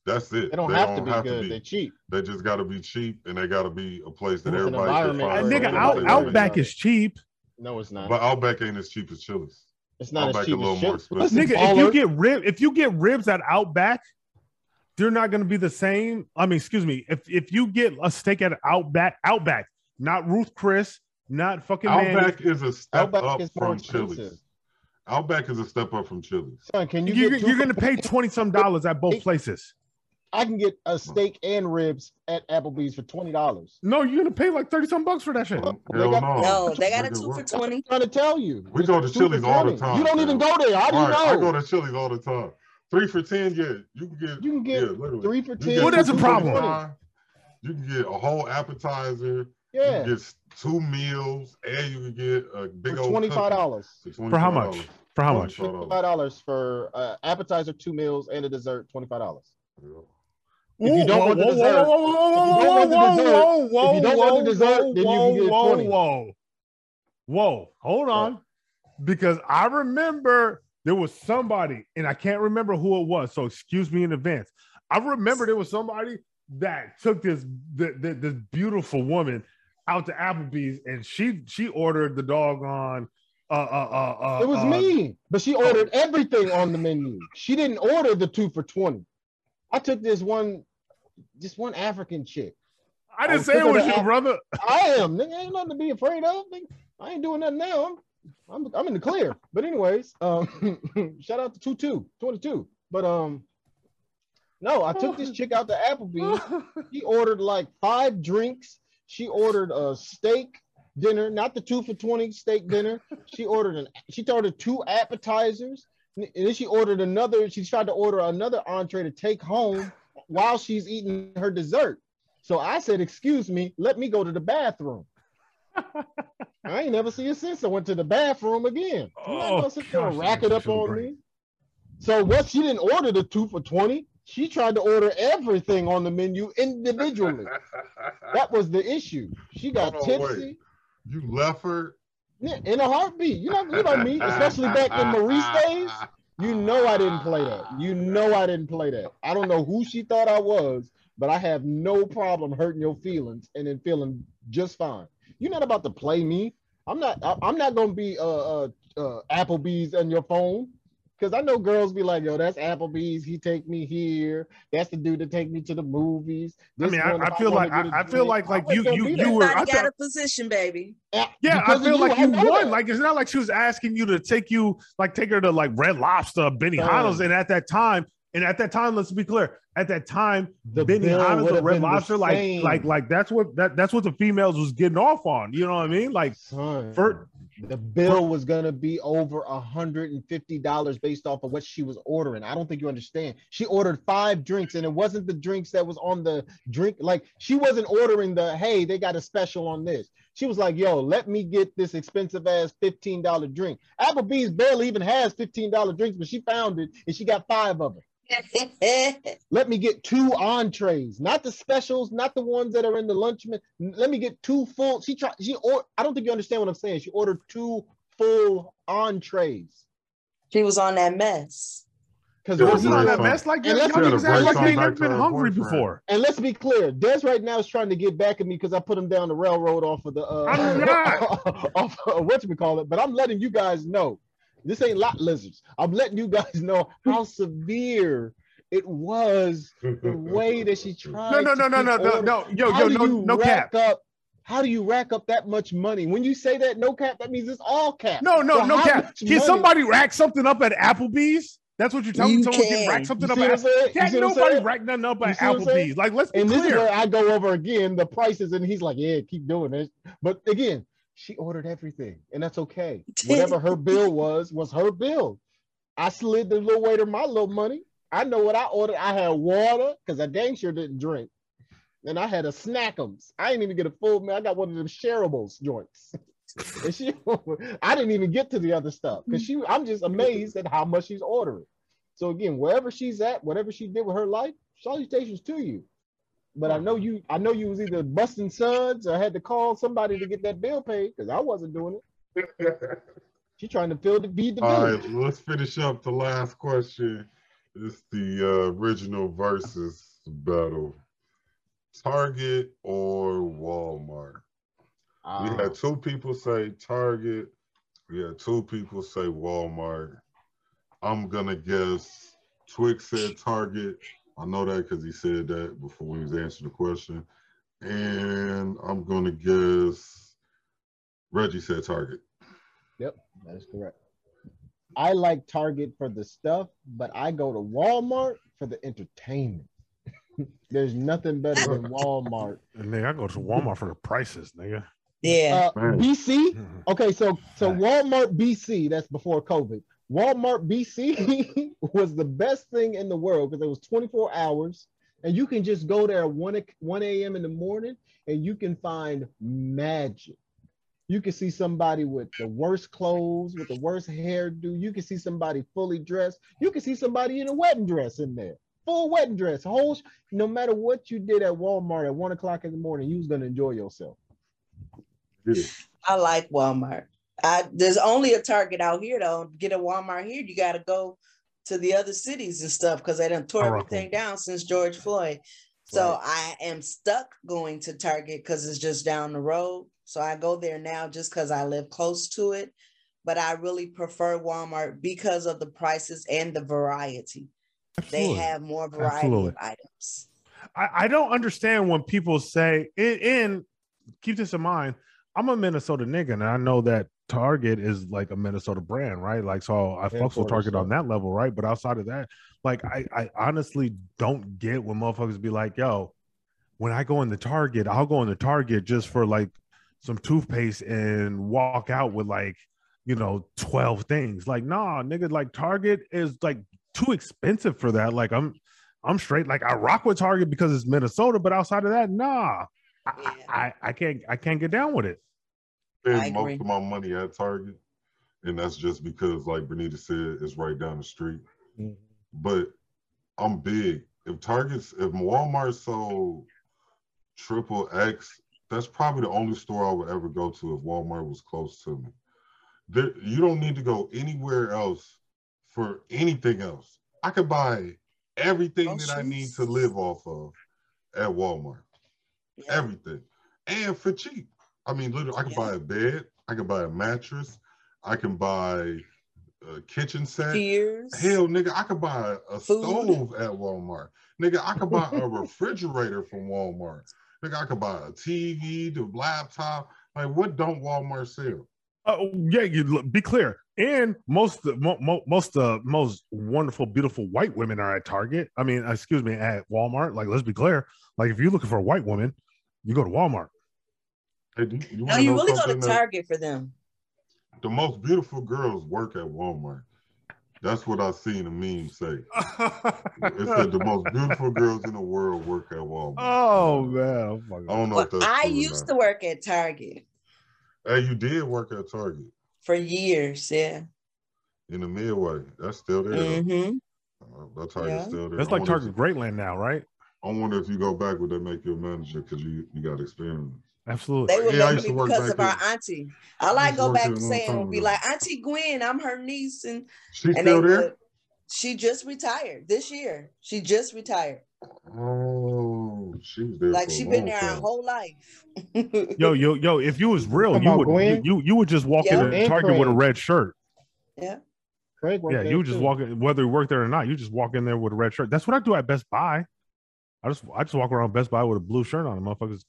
That's it. They don't have to be good. They're cheap. They just got to be cheap, and they got to be a place that everybody can find. Nigga, Outback is cheap. No, it's not. But Outback ain't as cheap as Chili's. It's not as cheap as Chili's. Nigga, if you get ribs at Outback, they're not going to be the same. I mean, excuse me. If you get a steak at Outback, not Ruth Chris, not fucking Outback is a step up from Chili's. Outback is a step up from Chili's. Son, can you're going to pay $20-some at both places. I can get a steak and ribs at Applebee's for $20. No, you're going to pay like $30-some for that shit. Hell no, they got a 2 for $20. I'm trying to tell you. We go to Chili's all the time. You don't even go there. How do you know? I go to Chili's all the time. 3 for $10, yeah. You can get yeah, 3 for $10. Well, that's a problem. You can get a whole appetizer. Yeah. You can get 2 meals, and you can get a big old $25. For how much? For how much? $25 for appetizer, 2 meals, and a dessert. $25. If you don't want the dessert, then you can get $20. Whoa! Hold on, because I remember. There was somebody, and I can't remember who it was, so excuse me in advance. I remember there was somebody that took this beautiful woman out to Applebee's, and she ordered the doggone. It was me, but she ordered everything on the menu. She didn't order the 2 for $20. I took this one African chick. I didn't say it was you, brother. I am. Nigga, ain't nothing to be afraid of. Nigga. I ain't doing nothing now. I'm in the clear, but anyways, shout out to 22. But no, I took this chick out to Applebee's. She ordered like 5 drinks. She ordered a steak dinner, not the 2 for $20 steak dinner. She ordered 2 appetizers, and then she ordered another. She tried to order another entree to take home while she's eating her dessert. So I said, "Excuse me, let me go to the bathroom." I ain't never seen it since I went to the bathroom again. You're not gonna sit there and rack it up on me. So what? She didn't order the 2 for $20. She tried to order everything on the menu individually. That was the issue. She got tipsy. Wait. You left her in a heartbeat. You know me, especially back in Maurice days. You know I didn't play that. I don't know who she thought I was, but I have no problem hurting your feelings and then feeling just fine. You're not about to play me. I'm not gonna be Applebee's on your phone, because I know girls be like, "Yo, that's Applebee's. He take me here. That's the dude that take me to the movies." I feel like you got a position, baby. Yeah, I feel like you won. Like it's not like she was asking you to take her to like Red Lobster, Benihana's, and at that time. And at that time, let's be clear. At that time, the Benihana's or Red Lobster, that's what the females was getting off on. You know what I mean? Like, son, the bill was gonna be over $150 based off of what she was ordering. I don't think you understand. She ordered 5 drinks, and it wasn't the drinks that was on the drink. Like, she wasn't ordering the hey, they got a special on this. She was like, yo, let me get this expensive-ass $15 drink. Applebee's barely even has $15 drinks, but she found it, and she got 5 of them. Let me get 2 entrees, not the specials, not the ones that are in the lunch menu. Let me get 2 full. I don't think you understand what I'm saying. She ordered 2 full entrees. She was on that mess. Because it wasn't on that mess like that. Like never been hungry before. And let's be clear, Des right now is trying to get back at me because I put him down the railroad off of the. I'm not. Off of whatchamacallit, but I'm letting you guys know. This ain't Lot Lizards. I'm letting you guys know how severe It was the way that she tried. How do you rack up that much money? When you say that, no cap, that means it's all cap. No cap. Can somebody rack something up at Applebee's? That's what you're telling me. Someone can rack something up at Applebee's. Can't nobody rack nothing up at Applebee's. Like, let's be clear. And this is where I go over again the prices, and he's like, yeah, keep doing it. But again, she ordered everything, and that's okay. Whatever her bill was her bill. I slid the little waiter my little money. I know what I ordered. I had water, because I dang sure didn't drink. And I had a Snackums. I didn't even get a full meal. I got one of them shareables joints. And she, I didn't even get to the other stuff because I'm just amazed at how much she's ordering. So again, wherever she's at, whatever she did with her life, salutations to you. But I know you was either busting suds or had to call somebody to get that bill paid because I wasn't doing it. She's trying to feed the bill. All right, let's finish up the last question. It's the original versus battle. Target or Walmart? We had two people say Target. We had two people say Walmart. I'm going to guess Twix said Target. I know that because he said that before he was answering the question. And I'm going to guess Reggie said Target. Yep, that is correct. I like Target for the stuff, but I go to Walmart for the entertainment. There's nothing better than Walmart. And nigga, I go to Walmart for the prices, nigga. Yeah. BC? Okay, so Walmart BC, that's before COVID. Walmart BC was the best thing in the world because it was 24 hours. And you can just go there at 1 a.m. in the morning and you can find magic. You can see somebody with the worst clothes, with the worst hairdo. You can see somebody fully dressed. You can see somebody in a wedding dress in there. Full wedding dress, no matter what you did at Walmart at 1 o'clock in the morning, you was gonna enjoy yourself. I like Walmart. There's only a Target out here though. Get a Walmart here, you gotta go to the other cities and stuff because they done tore everything down since George Floyd. So I am stuck going to Target because it's just down the road. So I go there now just because I live close to it. But I really prefer Walmart because of the prices and the variety. Absolutely. They have more variety of items. I don't understand when people say, and keep this in mind, I'm a Minnesota nigga, and I know that Target is like a Minnesota brand, right? Like, so I fucks with Target on that level, right? But outside of that, like, I honestly don't get when motherfuckers be like, yo, when I go in the Target, I'll go in the Target just for like some toothpaste and walk out with like, 12 things. Like, nah, nigga, like Target is like too expensive for that. Like I'm straight. Like I rock with Target because it's Minnesota, but outside of that, nah, I can't get down with it. I spend most of my money at Target, and that's just because, like Bernita said, it's right down the street. Mm-hmm. But I'm big. If Walmart sold XXX, that's probably the only store I would ever go to if Walmart was close to me. You don't need to go anywhere else for anything else. I could buy everything that I need to live off of at Walmart. Yeah. Everything. And for cheap. I mean, literally, I can buy a bed. I can buy a mattress. I can buy a kitchen set. Tears. Hell, nigga, I could buy a stove at Walmart. Nigga, I could buy a refrigerator from Walmart. Nigga, I could buy a TV, the laptop. Like, what don't Walmart sell? You be clear. And most wonderful, beautiful white women are at Target. I mean, excuse me, at Walmart. Like, let's be clear. Like, if you're looking for a white woman, you go to Walmart. Hey, you really go to Target for them. The most beautiful girls work at Walmart. That's what I've seen a meme say. It said the most beautiful girls in the world work at Walmart. Oh, man. Oh, I don't know if that's true used to work at Target. Hey, you did work at Target. For years, yeah. In the Midway. That's still there. Mm-hmm. That Target's still there. That's like Target Greatland now, right? I wonder if you go back, would that make you a manager? Because you got experience. Absolutely. They would make me because of our auntie. All I go back to saying would be like, Auntie Gwen, I'm her niece. And she's still there? She just retired this year. She just retired. Oh, she was there. Like she's been there our whole life. yo! If you was real, you would just walk in Target with a red shirt. Yeah. Craig worked there. Yeah, you just walk in, whether you work there or not, you just walk in there with a red shirt. That's what I do at Best Buy. I just walk around Best Buy with a blue shirt on. Motherfuckers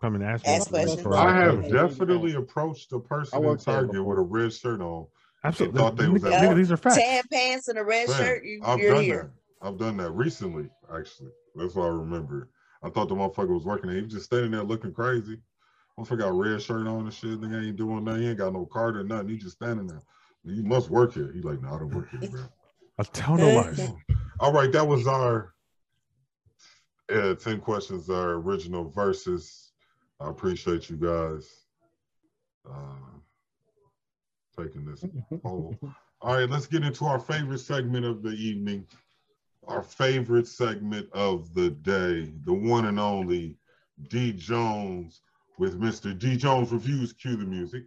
come and ask me. I have definitely approached a person in Target with a red shirt on. Absolutely. Thought they was at these are facts. Tan pants and a red shirt. You're here. I've done that recently, actually. That's what I remember. I thought the motherfucker was working there. He was just standing there looking crazy. Motherfucker got a red shirt on and shit. Nigga ain't doing nothing. He ain't got no card or nothing. He just standing there. You must work here. He like, no, I don't work here, bro. I tell no lies. All right, that was our 10 questions, our original verses. I appreciate you guys taking this poll. All right, let's get into our favorite segment of the evening. Our favorite segment of the day, the one and only D Jones with Mr. D Jones Reviews. Cue the music.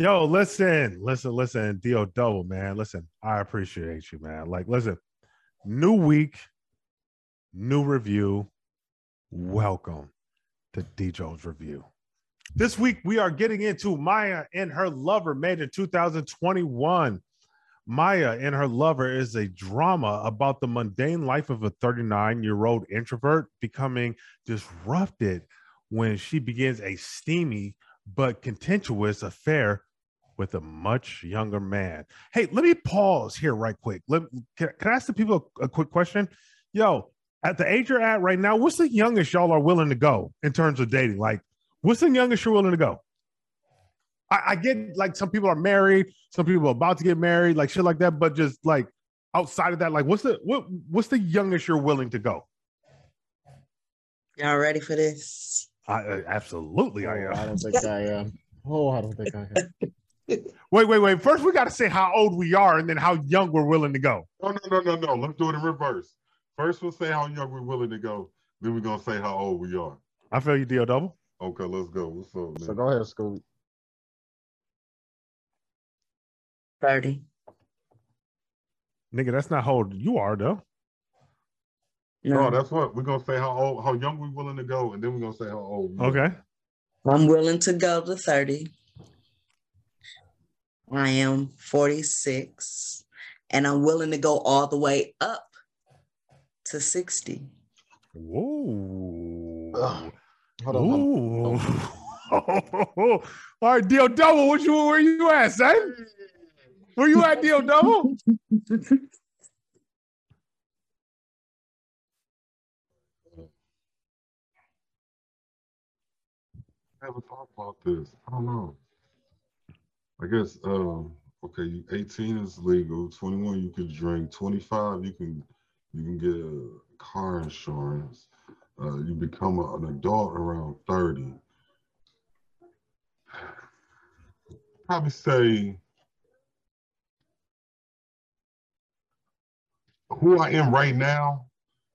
Yo, listen, D.O. Double, man. Listen, I appreciate you, man. Like, listen, new week, new review. Welcome to D Jones Review. This week, we are getting into Maya and Her Lover, made in 2021. Maya and Her Lover is a drama about the mundane life of a 39-year-old introvert becoming disrupted when she begins a steamy but contentious affair with a much younger man. Hey, let me pause here right quick. Can I ask the people a quick question? Yo, at the age you're at right now, what's the youngest y'all are willing to go in terms of dating? Like, what's the youngest you're willing to go? I get, like, some people are married, some people are about to get married, like shit like that, but just like outside of that, like what's the youngest you're willing to go? Y'all ready for this? Absolutely, I am. I don't think I am. Oh, I don't think I am. Wait. First, we got to say how old we are and then how young we're willing to go. No. Let's do it in reverse. First, we'll say how young we're willing to go. Then we're going to say how old we are. I feel you, D.O. Double. Okay, let's go. What's up, man? So go ahead, Scooby. 30. Nigga, that's not how old you are, though. No, that's what we're gonna say. How young we're willing to go, and then we're gonna say how old. Okay. I'm willing to go to 30. I am 46, and I'm willing to go all the way up to 60. Whoa! Hold on. All right, D.O. Double. Where you at, son? Where you at, D.O. Double? 1 thought about this. I don't know. I guess, okay, 18 is legal. 21, you can drink. 25, you can get car insurance. You become an adult around 30. Probably say who I am right now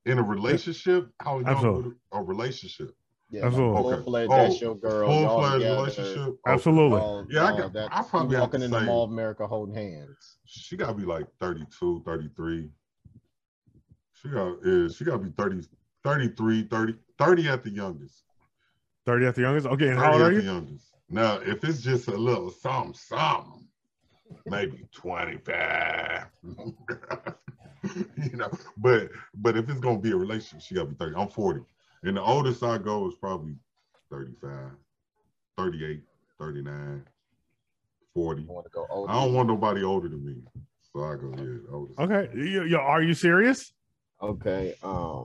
in a relationship. How young a relationship? Yeah, absolutely. Full-fledged, that's your girl. Full-fledged relationship. Absolutely. I probably walking in the Mall of America holding hands. She got to be like 32, 33. She got to be 30, 33, 30 at the youngest. 30 at the youngest? Okay, and how old are you? 30 at the youngest. Now, if it's just a little something, maybe 25. You know, but if it's going to be a relationship, she got to be 30. I'm 40. And the oldest I go is probably 35, 38, 39, 40. I don't want nobody older than me. So I go, yeah, oldest. Okay. Yo, are you serious? Okay. The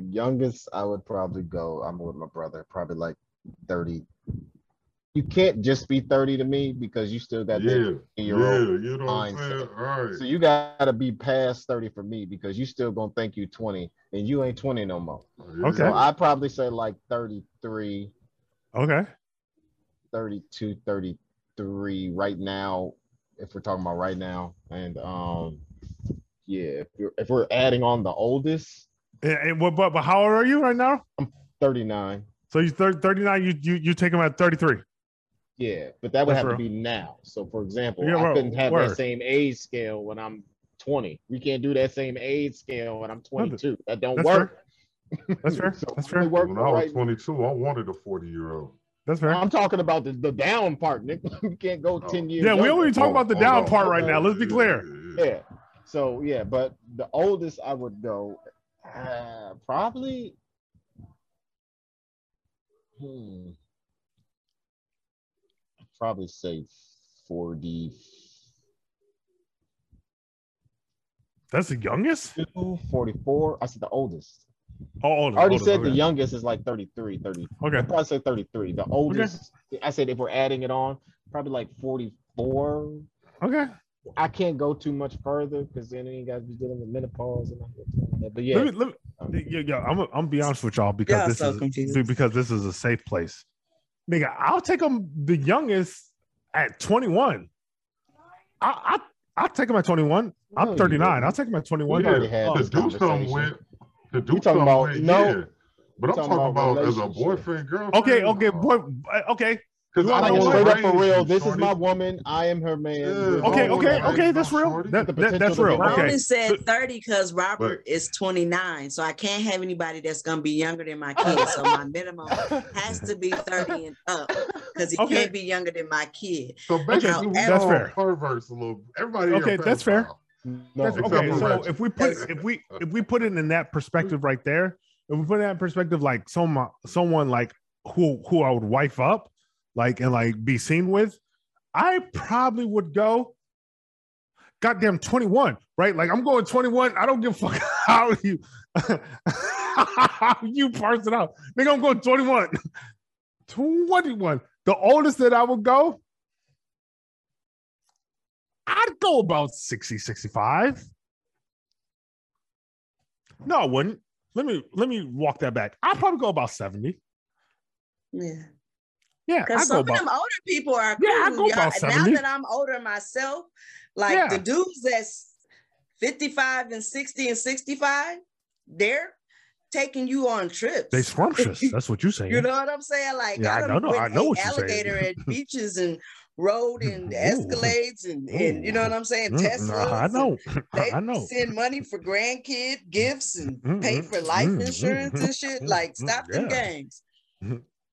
youngest I would probably go, I'm with my brother, probably like 30. You can't just be 30 to me because you still got that in your own you know mindset. All right. So you gotta be past 30 for me because you still gonna think you 20 and you ain't 20 no more. Okay. So I probably say like 33. Okay. 32, 33 right now, if we're talking about right now. And yeah, if we're adding on the oldest. And but how old are you right now? I'm 39. So you 39, you take him at 33. Yeah, but that would have to be now. So, for example, I couldn't have that same age scale when I'm 20. We can't do that same age scale when I'm 22. That don't work. That's fair. That's fair. When I was 22, I wanted a 40-year-old. That's fair. I'm talking about the down part, Nick. You can't go 10 years. Yeah, we don't even talk about the down part right now. Let's be clear. Yeah. So, yeah, but the oldest I would go, probably... probably say 40. That's the youngest? 44. I said the oldest. Oh, oldest. I already said the youngest is like 33, 30. Okay. I'd probably say 33. The oldest, I said if we're adding it on, probably like 44. Okay. I can't go too much further because then you guys be dealing with menopause and all that. But yeah, I'm be honest with y'all because this is a safe place. Nigga, I'll take them the youngest at 21. I'll take them at 21. I'm 39. I'll take them at 21. Yeah, to do something with, to do something about, with, but I'm talking about as a boyfriend, girlfriend. Okay. Because I know straight up for real. This is my woman. I am her man. Yeah. Okay. That's real. That's real. I only said 30 because Robert is 29, so I can't have anybody that's gonna be younger than my kid. So my minimum has to be 30 and up because he can't be younger than my kid. So basically, that's fair. Perverse a little. Everybody. Okay, that's fair. No. Okay, so if we put it in that perspective right there, if we put it in that perspective, like someone like who I would wife up. Like be seen with, I probably would go goddamn 21, right? Like I'm going 21. I don't give a fuck how you parse it out. Nigga, I'm going 21. 21. The oldest that I would go, I'd go about 60, 65. No, I wouldn't. Let me walk that back. I'd probably go about 70. Yeah. Yeah, because some of them older people are cool. Yeah, I go about 70. Now that I'm older myself, like the dudes that's 55 and 60 and 65, they're taking you on trips. They scrumptious. That's what you're saying. You know what I'm saying? Like I know what alligator at beaches and road and Escalades and you know what I'm saying? Teslas. I know. They send money for grandkid gifts and pay for life insurance and shit. Like stop them games.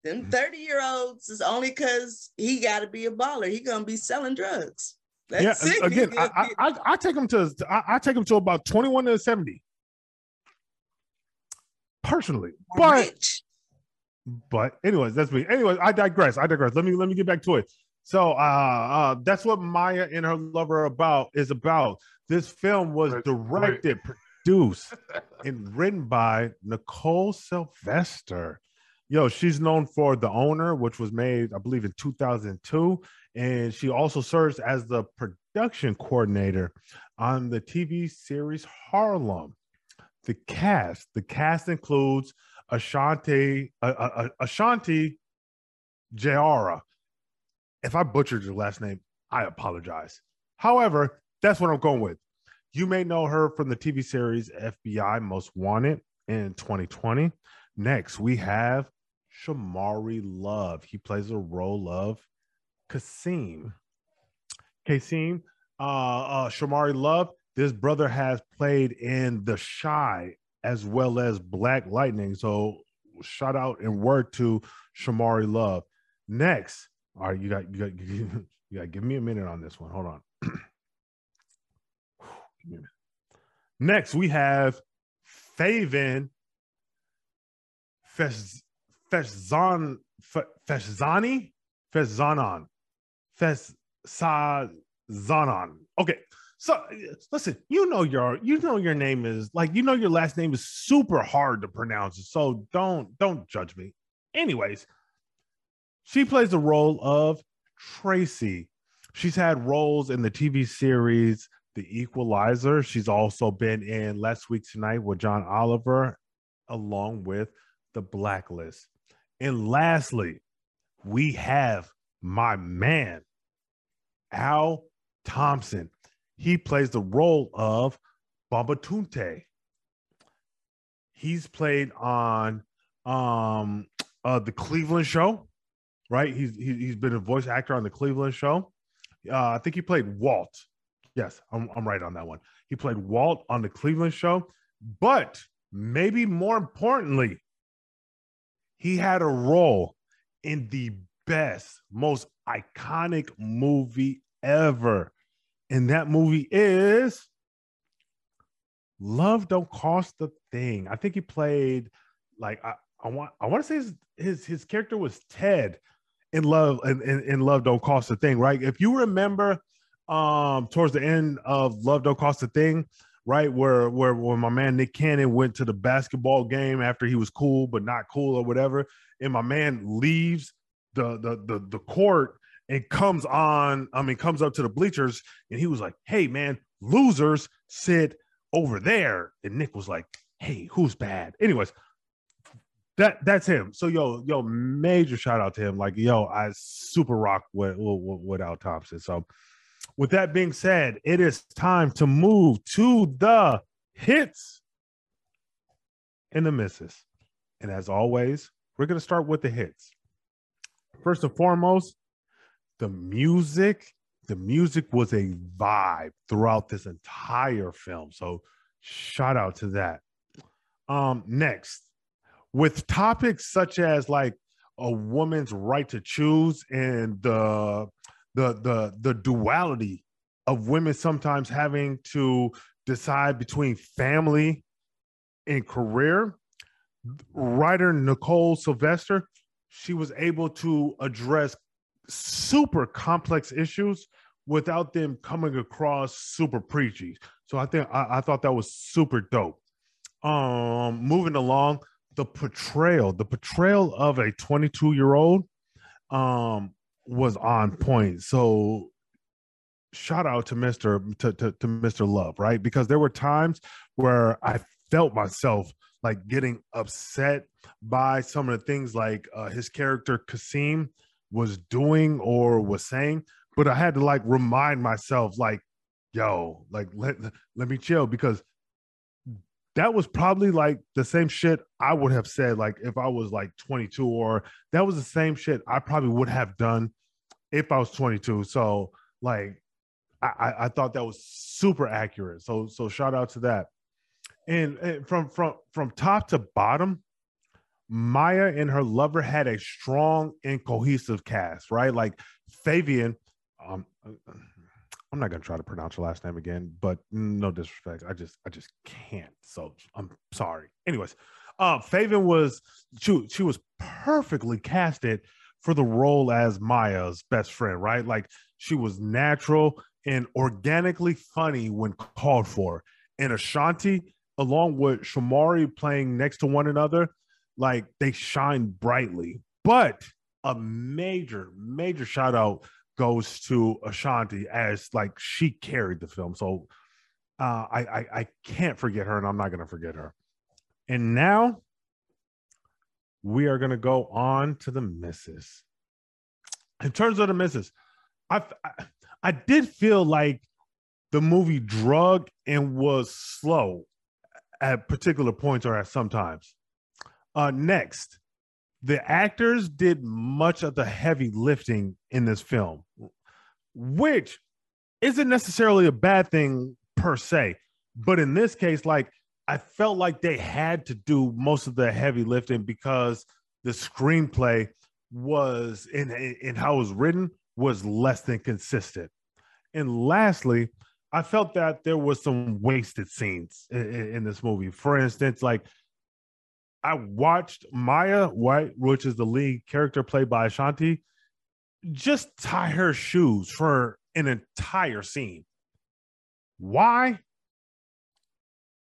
Them 30-year-olds is only because he got to be a baller. He gonna be selling drugs. That's it. Again, I take him to about 21 to 70. Personally, but anyways, that's me. Anyways, I digress. Let me get back to it. So that's what Maya and Her Lover is about. This film was directed, produced, and written by Nicole Sylvester. Yo, she's known for The Owner, which was made, I believe, in 2002. And she also serves as the production coordinator on the TV series Harlem. The cast includes Ashanti Jayara. If I butchered your last name, I apologize. However, that's what I'm going with. You may know her from the TV series FBI Most Wanted in 2020. Next, we have Shamari Love. He plays the role of K-Ci. Shamari Love, this brother has played in The Chi as well as Black Lightning. So shout out and word to Shamari Love. Next, all right, you got to give me a minute on this one. Hold on. Next, we have Faven Feshzani. Okay, so listen, you know your name is like, you know, your last name is super hard to pronounce, so don't judge me. Anyways, she plays the role of Tracy. She's had roles in the TV series The Equalizer. She's also been in Last Week Tonight with John Oliver, along with The Blacklist. And lastly, we have my man, Al Thompson. He plays the role of Babatunde. He's played on the Cleveland Show, right? He's been a voice actor on the Cleveland Show. I think he played Walt. Yes, I'm right on that one. He played Walt on the Cleveland Show, but maybe more importantly, he had a role in the best, most iconic movie ever. And that movie is Love Don't Cost a Thing. I think he played, like, I want to say his character was Ted in Love, in Love Don't Cost a Thing, right? If you remember, towards the end of Love Don't Cost a Thing, right, where my man Nick Cannon went to the basketball game after he was cool but not cool or whatever, and my man leaves the court and comes up to the bleachers, and he was like, "Hey man, losers sit over there," and Nick was like, "Hey, who's bad?" Anyways, that's him. So yo, major shout out to him. Like, yo, I super rock with Al Thompson. So with that being said, it is time to move to the hits and the misses. And as always, we're going to start with the hits. First and foremost, the music. The music was a vibe throughout this entire film. So shout out to that. Next, with topics such as like a woman's right to choose and the duality of women sometimes having to decide between family and career, writer Nicole Sylvester, she was able to address super complex issues without them coming across super preachy. So I thought that was super dope. Moving along, the portrayal of a 22-year-old was on point. So shout out to Mr. Love, right? Because there were times where I felt myself like getting upset by some of the things like his character K-Ci was doing or was saying, but I had to like remind myself like, yo, like let me chill, because that was probably like the same shit I would have said like if I was like 22, or that was the same shit I probably would have done if I was 22. So like I thought that was super accurate. So shout out to that. And from top to bottom, Maya and Her Lover had a strong and cohesive cast, right? Like Faven, I'm not gonna try to pronounce her last name again, but no disrespect, I just can't. So I'm sorry. Anyways, Faven was she was perfectly casted for the role as Maya's best friend, right? Like she was natural and organically funny when called for. And Ashanti, along with Shamari playing next to one another, like they shine brightly. But a major shout out goes to Ashanti, as like she carried the film. So I can't forget her, and I'm not going to forget her. And now we are going to go on to the misses. In terms of the misses, I did feel like the movie drug and was slow at particular points or at sometimes. Next, the actors did much of the heavy lifting in this film, which isn't necessarily a bad thing per se, but in this case, like I felt like they had to do most of the heavy lifting because the screenplay was, in how it was written, was less than consistent. And lastly, I felt that there was some wasted scenes in this movie. For instance, like I watched Maya White, which is the lead character played by Ashanti, just tie her shoes for an entire scene. Why?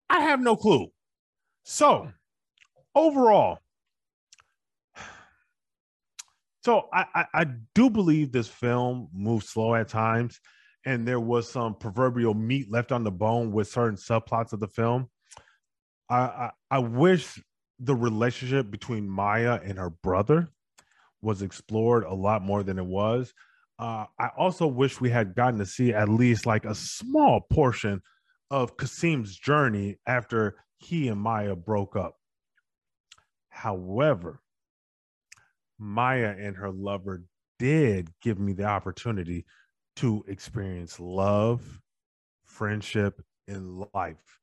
I have no clue. So overall, I do believe this film moved slow at times, and there was some proverbial meat left on the bone with certain subplots of the film. I wish the relationship between Maya and her brother was explored a lot more than it was. I also wish we had gotten to see at least like a small portion of K-Ci's journey after he and Maya broke up. However, Maya and Her Lover did give me the opportunity to experience love, friendship, and life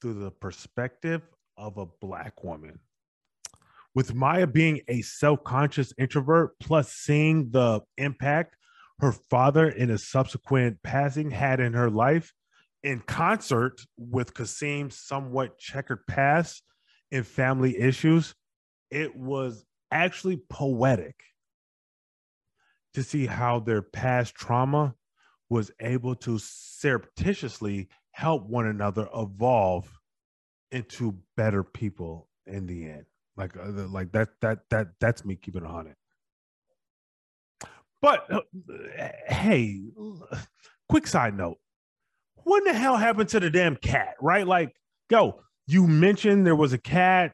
through the perspective of a Black woman. With Maya being a self-conscious introvert, plus seeing the impact her father in his subsequent passing had in her life, in concert with K-Ci's somewhat checkered past and family issues, it was actually poetic to see how their past trauma was able to surreptitiously help one another evolve into better people in the end. Like that's me keeping it on it. But hey, quick side note. What in the hell happened to the damn cat, right? Like, yo, you mentioned there was a cat.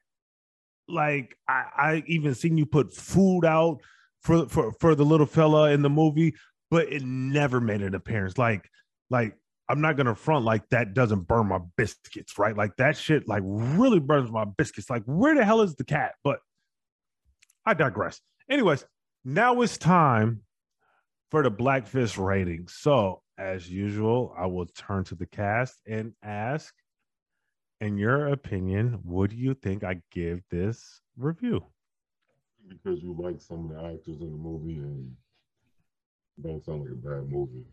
Like, I even seen you put food out for the little fella in the movie, but it never made an appearance. Like I'm not going to front, like that doesn't burn my biscuits, right? Like that shit like really burns my biscuits. Like, where the hell is the cat? But I digress. Anyways, now it's time for the Black Fist rating. So as usual, I will turn to the cast and ask, in your opinion, what do you think I give this review? Because you like some of the actors in the movie and it don't sound like a bad movie.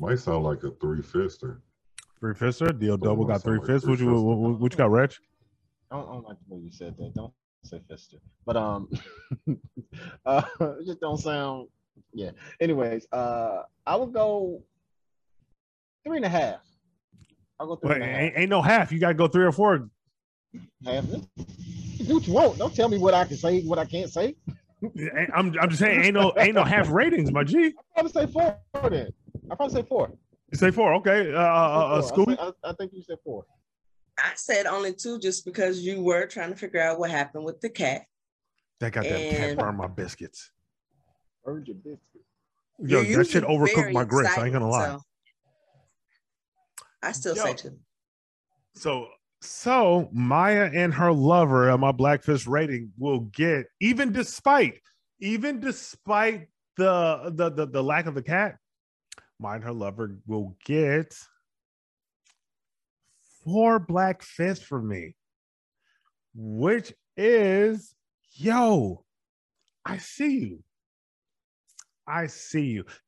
Might sound like a three-fister. Three-fister? Deal Double got three-fists. Like what you got, Reg? I don't like the way you said that. Don't say fister. But it just don't sound... Yeah. Anyways, I would go 3.5. I'll go 3.5. Ain't no half. You got to go 3 or 4. Half. Do what you want. Don't tell me what I can say, what I can't say. I'm just saying, ain't no half ratings, my G. I'll probably say 4 then. I probably say 4. You say 4, okay. Scooby? I think you said 4. I said only 2 just because you were trying to figure out what happened with the cat. That got that cat burned my biscuits. Burned your biscuits. Yo, that shit overcooked my grits. I ain't gonna lie. So I still say 2. So Maya and Her Lover on my Black Fist rating will get, even despite the lack of the cat, Maya and Her Lover will get 4 Black Fists for me, which is, yo, I see you.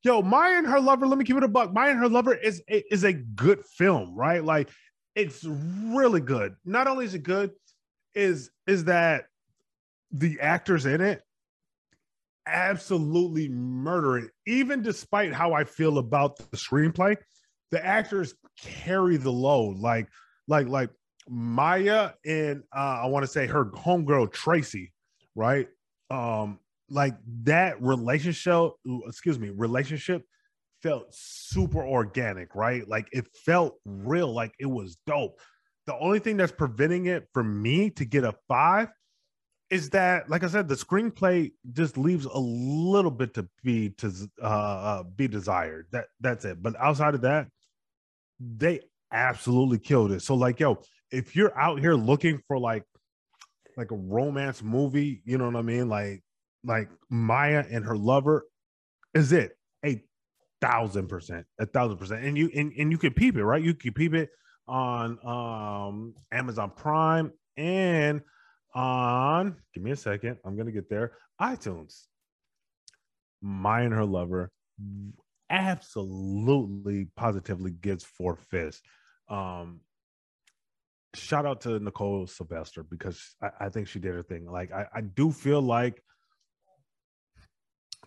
Yo, Maya and Her Lover, let me keep it a buck. Maya and Her Lover is a good film, right? Like, it's really good. Not only is it good, is that the actors in it absolutely murder it. Even despite how I feel about the screenplay, the actors carry the load. Like Maya and I want to say her homegirl Tracy, right? Like that relationship felt super organic, right? Like it felt real, like it was dope. The only thing that's preventing it from me to get a 5 is that, like I said, the screenplay just leaves a little bit to be desired. That's it. But outside of that, they absolutely killed it. So like, yo, if you're out here looking for like a romance movie, you know what I mean? Like Maya and Her Lover is it. 1,000%, and you can peep it, right? You can peep it on Amazon Prime and on, give me a second, I'm gonna get there, iTunes. Maya and Her Lover absolutely positively gets 4 fists. Shout out to Nicole Sylvester because I think she did her thing. Like I do feel like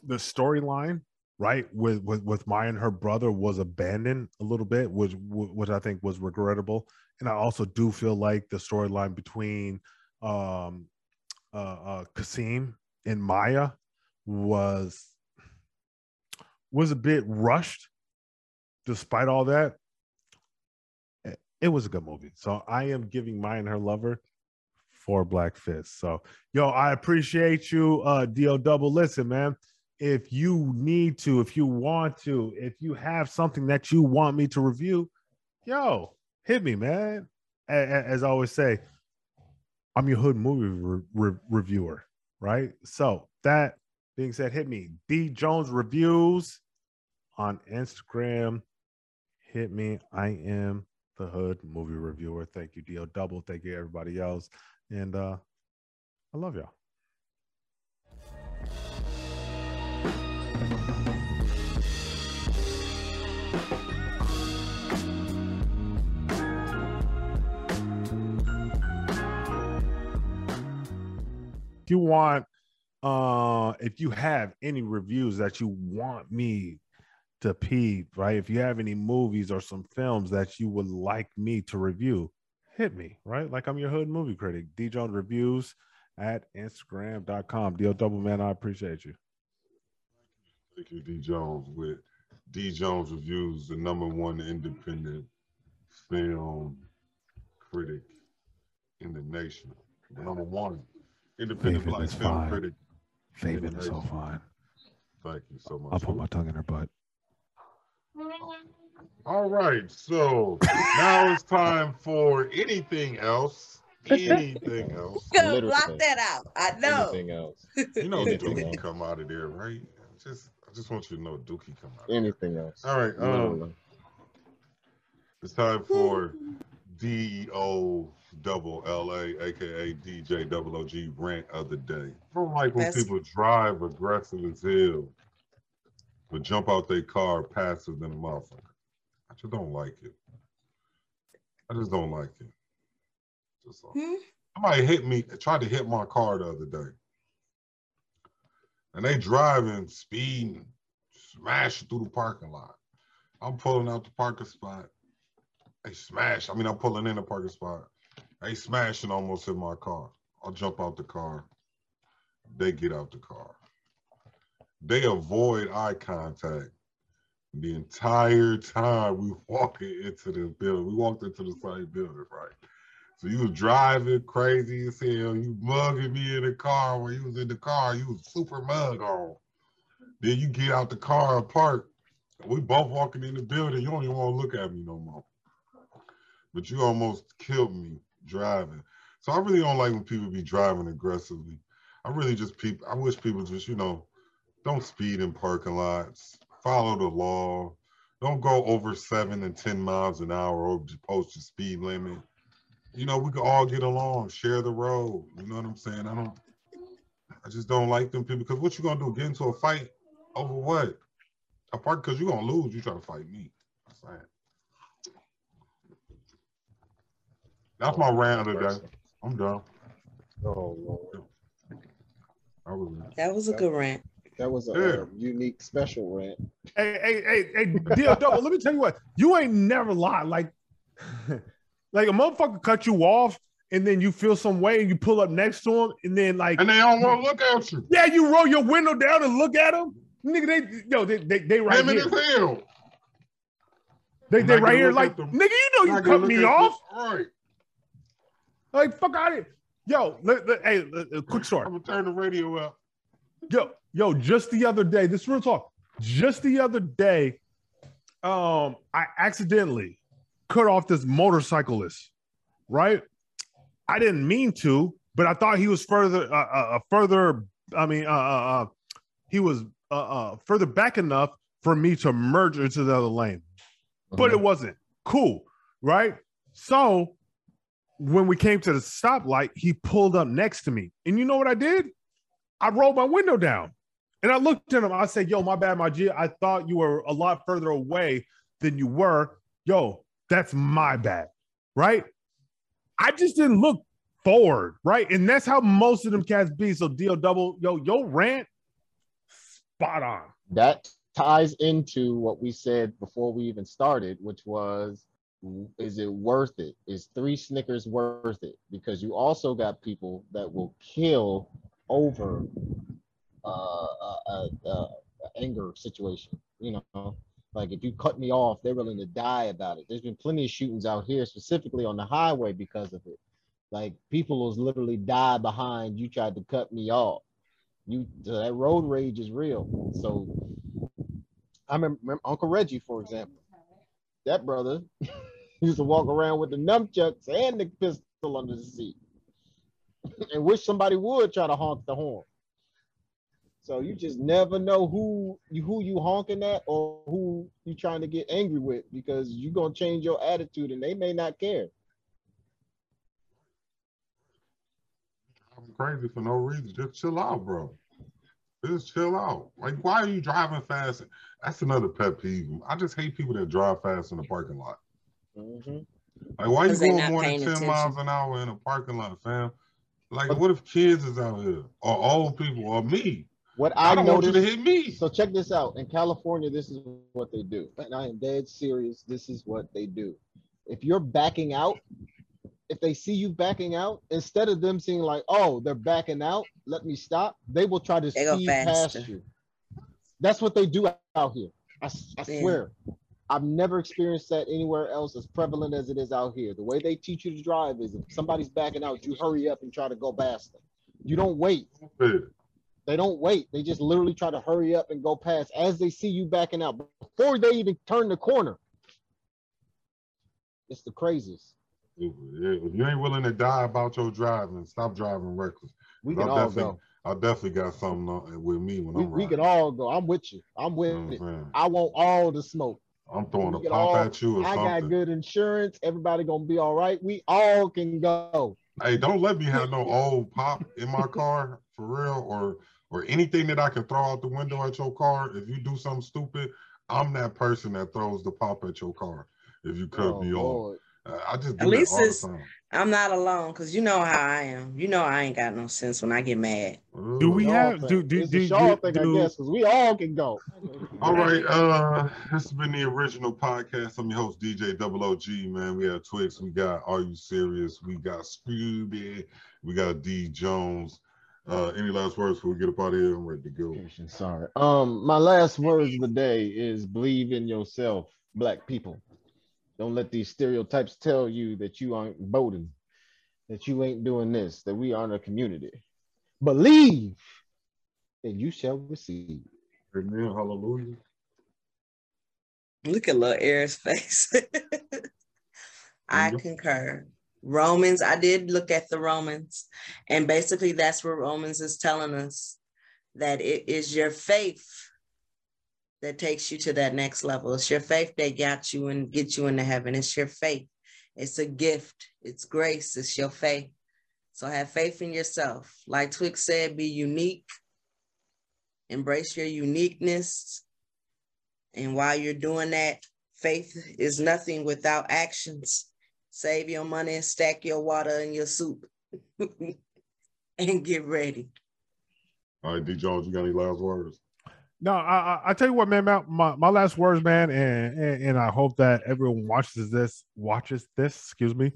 the storyline, right, with Maya and her brother was abandoned a little bit, which I think was regrettable. And I also do feel like the storyline between K-Ci and Maya was a bit rushed. Despite all that, it was a good movie. So I am giving Maya and Her Lover 4 Black Fists. So, yo, I appreciate you, D.O. Double. Listen, man. If you need to, if you want to, if you have something that you want me to review, yo, hit me, man. As I always say, I'm your hood movie reviewer, right? So that Being said, hit me, D Jones Reviews on Instagram. Hit me. I am the Hood Movie Reviewer. Thank you, D.O. Double. Thank you, everybody else. And I love y'all. If you want, if you have any reviews that you want me to peep, right? If you have any movies or some films that you would like me to review, hit me, right? Like, I'm your hood movie critic. D Jones Reviews at Instagram.com. D.O. Double, man, I appreciate you. Thank you, D Jones. With D Jones Reviews, the #1 independent film critic in the nation. The #1 independent Faven black film fine. Critic. Faven is so fine. Thank you so much. I'll put my tongue in her butt. All right, so now it's time for anything else. Anything else. Gonna block that out. I know. Anything else. You know Dookie come out of there, right? I just want you to know Dookie come out. Anything else. All right. It's time for D-O-double-L-A, a.k.a. DJ Double O G, rant of the day. I don't like when people drive aggressive as hell, but jump out their car faster than a motherfucker. I just don't like it. I just don't like it. Just like, somebody tried to hit my car the other day. And they driving, speeding, smashing through the parking lot. I'm pulling out the parking spot. They smash. I mean, I'm pulling in the parking spot. They smashing almost in my car. I'll jump out the car. They get out the car. They avoid eye contact the entire time we walked into the building. We walked into the same building, right? So you was driving crazy as hell. You mugging me in the car when you was in the car. You was super mug on. Then you get out the car and park. We both walking in the building. You don't even want to look at me no more. But you almost killed me driving. So I really don't like when people be driving aggressively. I wish people just, don't speed in parking lots. Follow the law. Don't go over 7 and 10 miles an hour over the posted speed limit. We can all get along, share the road. You know what I'm saying? I just don't like them people, because what you gonna do? Get into a fight over what? Apart, because you're gonna lose. You try to fight me. That's right. That's my rant of the day. I'm done. Oh Lord. That was a good rant. That was a unique, special rant. Hey, D.O. Double, let me tell you what. You ain't never lied. Like a motherfucker cut you off, and then you feel some way, and you pull up next to him, and then and they don't want to look at you. Yeah, you roll your window down and look at them, nigga. They right here. Hell. They right here, like, nigga. You know you cut me off. Right. Like, fuck out of here. Yo, quick story. I'm gonna turn the radio up. Yo, just the other day, this is real talk. Just the other day, I accidentally cut off this motorcyclist, right? I didn't mean to, but I thought he was further back enough for me to merge into the other lane. Mm-hmm. But it wasn't. Cool, right? So when we came to the stoplight, he pulled up next to me. And you know what I did? I rolled my window down and I looked at him. I said, yo, my bad, my G. I thought you were a lot further away than you were. Yo, that's my bad, right? I just didn't look forward, right? And that's how most of them cats be. So D.O. Double, yo, rant, spot on. That ties into what we said before we even started, which was, is it worth it? Is 3 Snickers worth it? Because you also got people that will kill over anger situation, like if you cut me off, they're willing to die about it. There's been plenty of shootings out here, specifically on the highway, because of it. Like, people will literally die behind, you tried to cut me off. That road rage is real. So I remember Uncle Reggie, for example. That brother used to walk around with the nunchucks and the pistol under the seat. And wish somebody would try to honk the horn. So you just never know who you honking at or who you trying to get angry with, because you're going to change your attitude and they may not care. I'm crazy for no reason. Just chill out, bro. Just chill out. Like, why are you driving fast? That's another pet peeve. I just hate people that drive fast in the parking lot. Mm-hmm. Like, why are you going more than 10 miles an hour in a parking lot, fam? Like, what if kids is out here or old people or me? What I don't noticed, want you to hit me. So check this out. In California, this is what they do. And I am dead serious. This is what they do. If you're backing out, if they see you backing out, instead of them seeing like, oh, they're backing out, let me stop, they will try to speed past you. That's what they do out here. I swear. I've never experienced that anywhere else as prevalent as it is out here. The way they teach you to drive is if somebody's backing out, you hurry up and try to go past them. You don't wait. They don't wait. They just literally try to hurry up and go past as they see you backing out before they even turn the corner. It's the craziest. If you ain't willing to die about your driving, stop driving reckless. We can all go. I definitely got something with me when I'm riding. We can all go. I'm with you. I'm with it. I want all the smoke. I'm throwing a pop at you or something. I got good insurance. Everybody gonna be all right. We all can go. Hey, don't let me have no old pop in my car, for real, or anything that I can throw out the window at your car. If you do something stupid, I'm that person that throws the pop at your car if you cut me off. I just do at least all the time. I'm not alone, because you know how I am. You know I ain't got no sense when I get mad. Do we have do I guess, because we all can go. All right, this has been the Original Podcast. I'm your host, DJ Double O G, man. We have Twix, we got Are You Serious, we got Scooby, we got D Jones. Any last words before we get up out of here? I'm ready to go. Sorry. My last words of the day is believe in yourself, black people. Don't let these stereotypes tell you that you aren't voting, that you ain't doing this, that we aren't a community. Believe and you shall receive. Amen. Hallelujah. Look at little Air's face. I concur. Romans, I did look at the Romans, and basically that's where Romans is telling us that it is your faith that takes you to that next level. It's your faith that got you and get you into heaven. It's your faith. It's a gift. It's grace. It's your faith. So have faith in yourself. Like Twix said, be unique. Embrace your uniqueness. And while you're doing that, faith is nothing without actions. Save your money and stack your water and your soup and get ready. All right, D Jones, you got any last words? No, I tell you what, man, my last words, man, and I hope that everyone watches this, excuse me,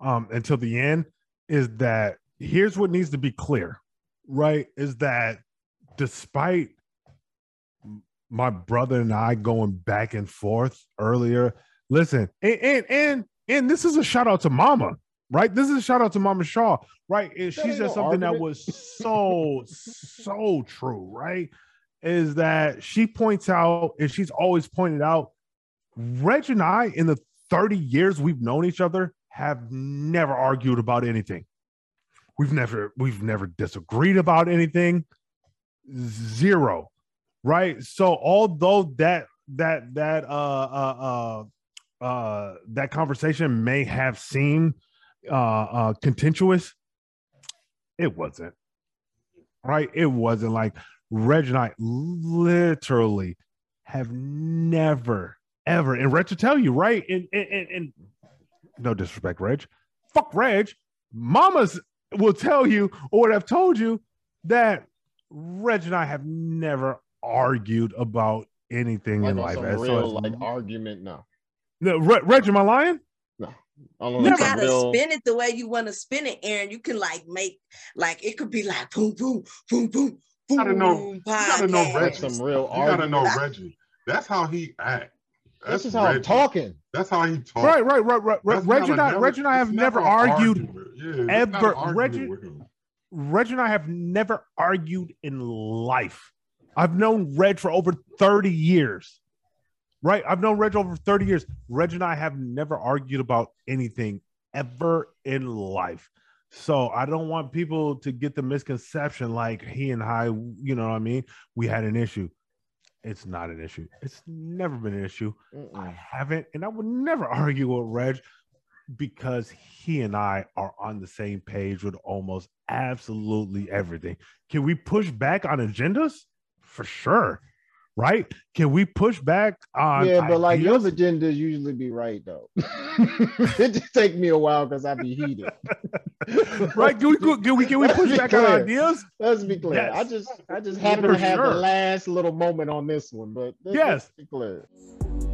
until the end, is that here's what needs to be clear, right? Is that despite my brother and I going back and forth earlier, listen, and this is a shout out to Mama, right? This is a shout out to Mama Shaw, right? And she said something that was so, so true, right? Is that she points out, and she's always pointed out, Reg and I, in the 30 years we've known each other, have never argued about anything. We've never disagreed about anything. Zero, right? So although that conversation may have seemed contentious, it wasn't, right? It wasn't. Like, Reg and I literally have never, ever, and Reg to tell you, right? And no disrespect, Reg. Fuck Reg. Mamas will tell you, or would have told you, that Reg and I have never argued about anything in life. As real, like, argument, no. Reg, am I lying? No. You gotta spin it the way you want to spin it, Aaron. You can it could be like boom, boom, boom, boom. You gotta know Reggie. Some real Reggie. That's how he act. This is how I'm talking. That's how he talks. Right. Reggie and I have never argued ever. Reggie and I have never argued in life. I've known Reg for over 30 years. Right? I've known Reg over 30 years. Reggie and I have never argued about anything ever in life. So I don't want people to get the misconception like he and I, you know what I mean? We had an issue. It's not an issue. It's never been an issue. I haven't, and I would never argue with Reg because he and I are on the same page with almost absolutely everything. Can we push back on agendas? For sure. Right? Can we push back on ideas? But like your agendas usually be right though. It just take me a while because I be heated. Right? Can we push back on ideas? Let's be clear. Yes. I just happen to have the last little moment on this one, but let's be clear.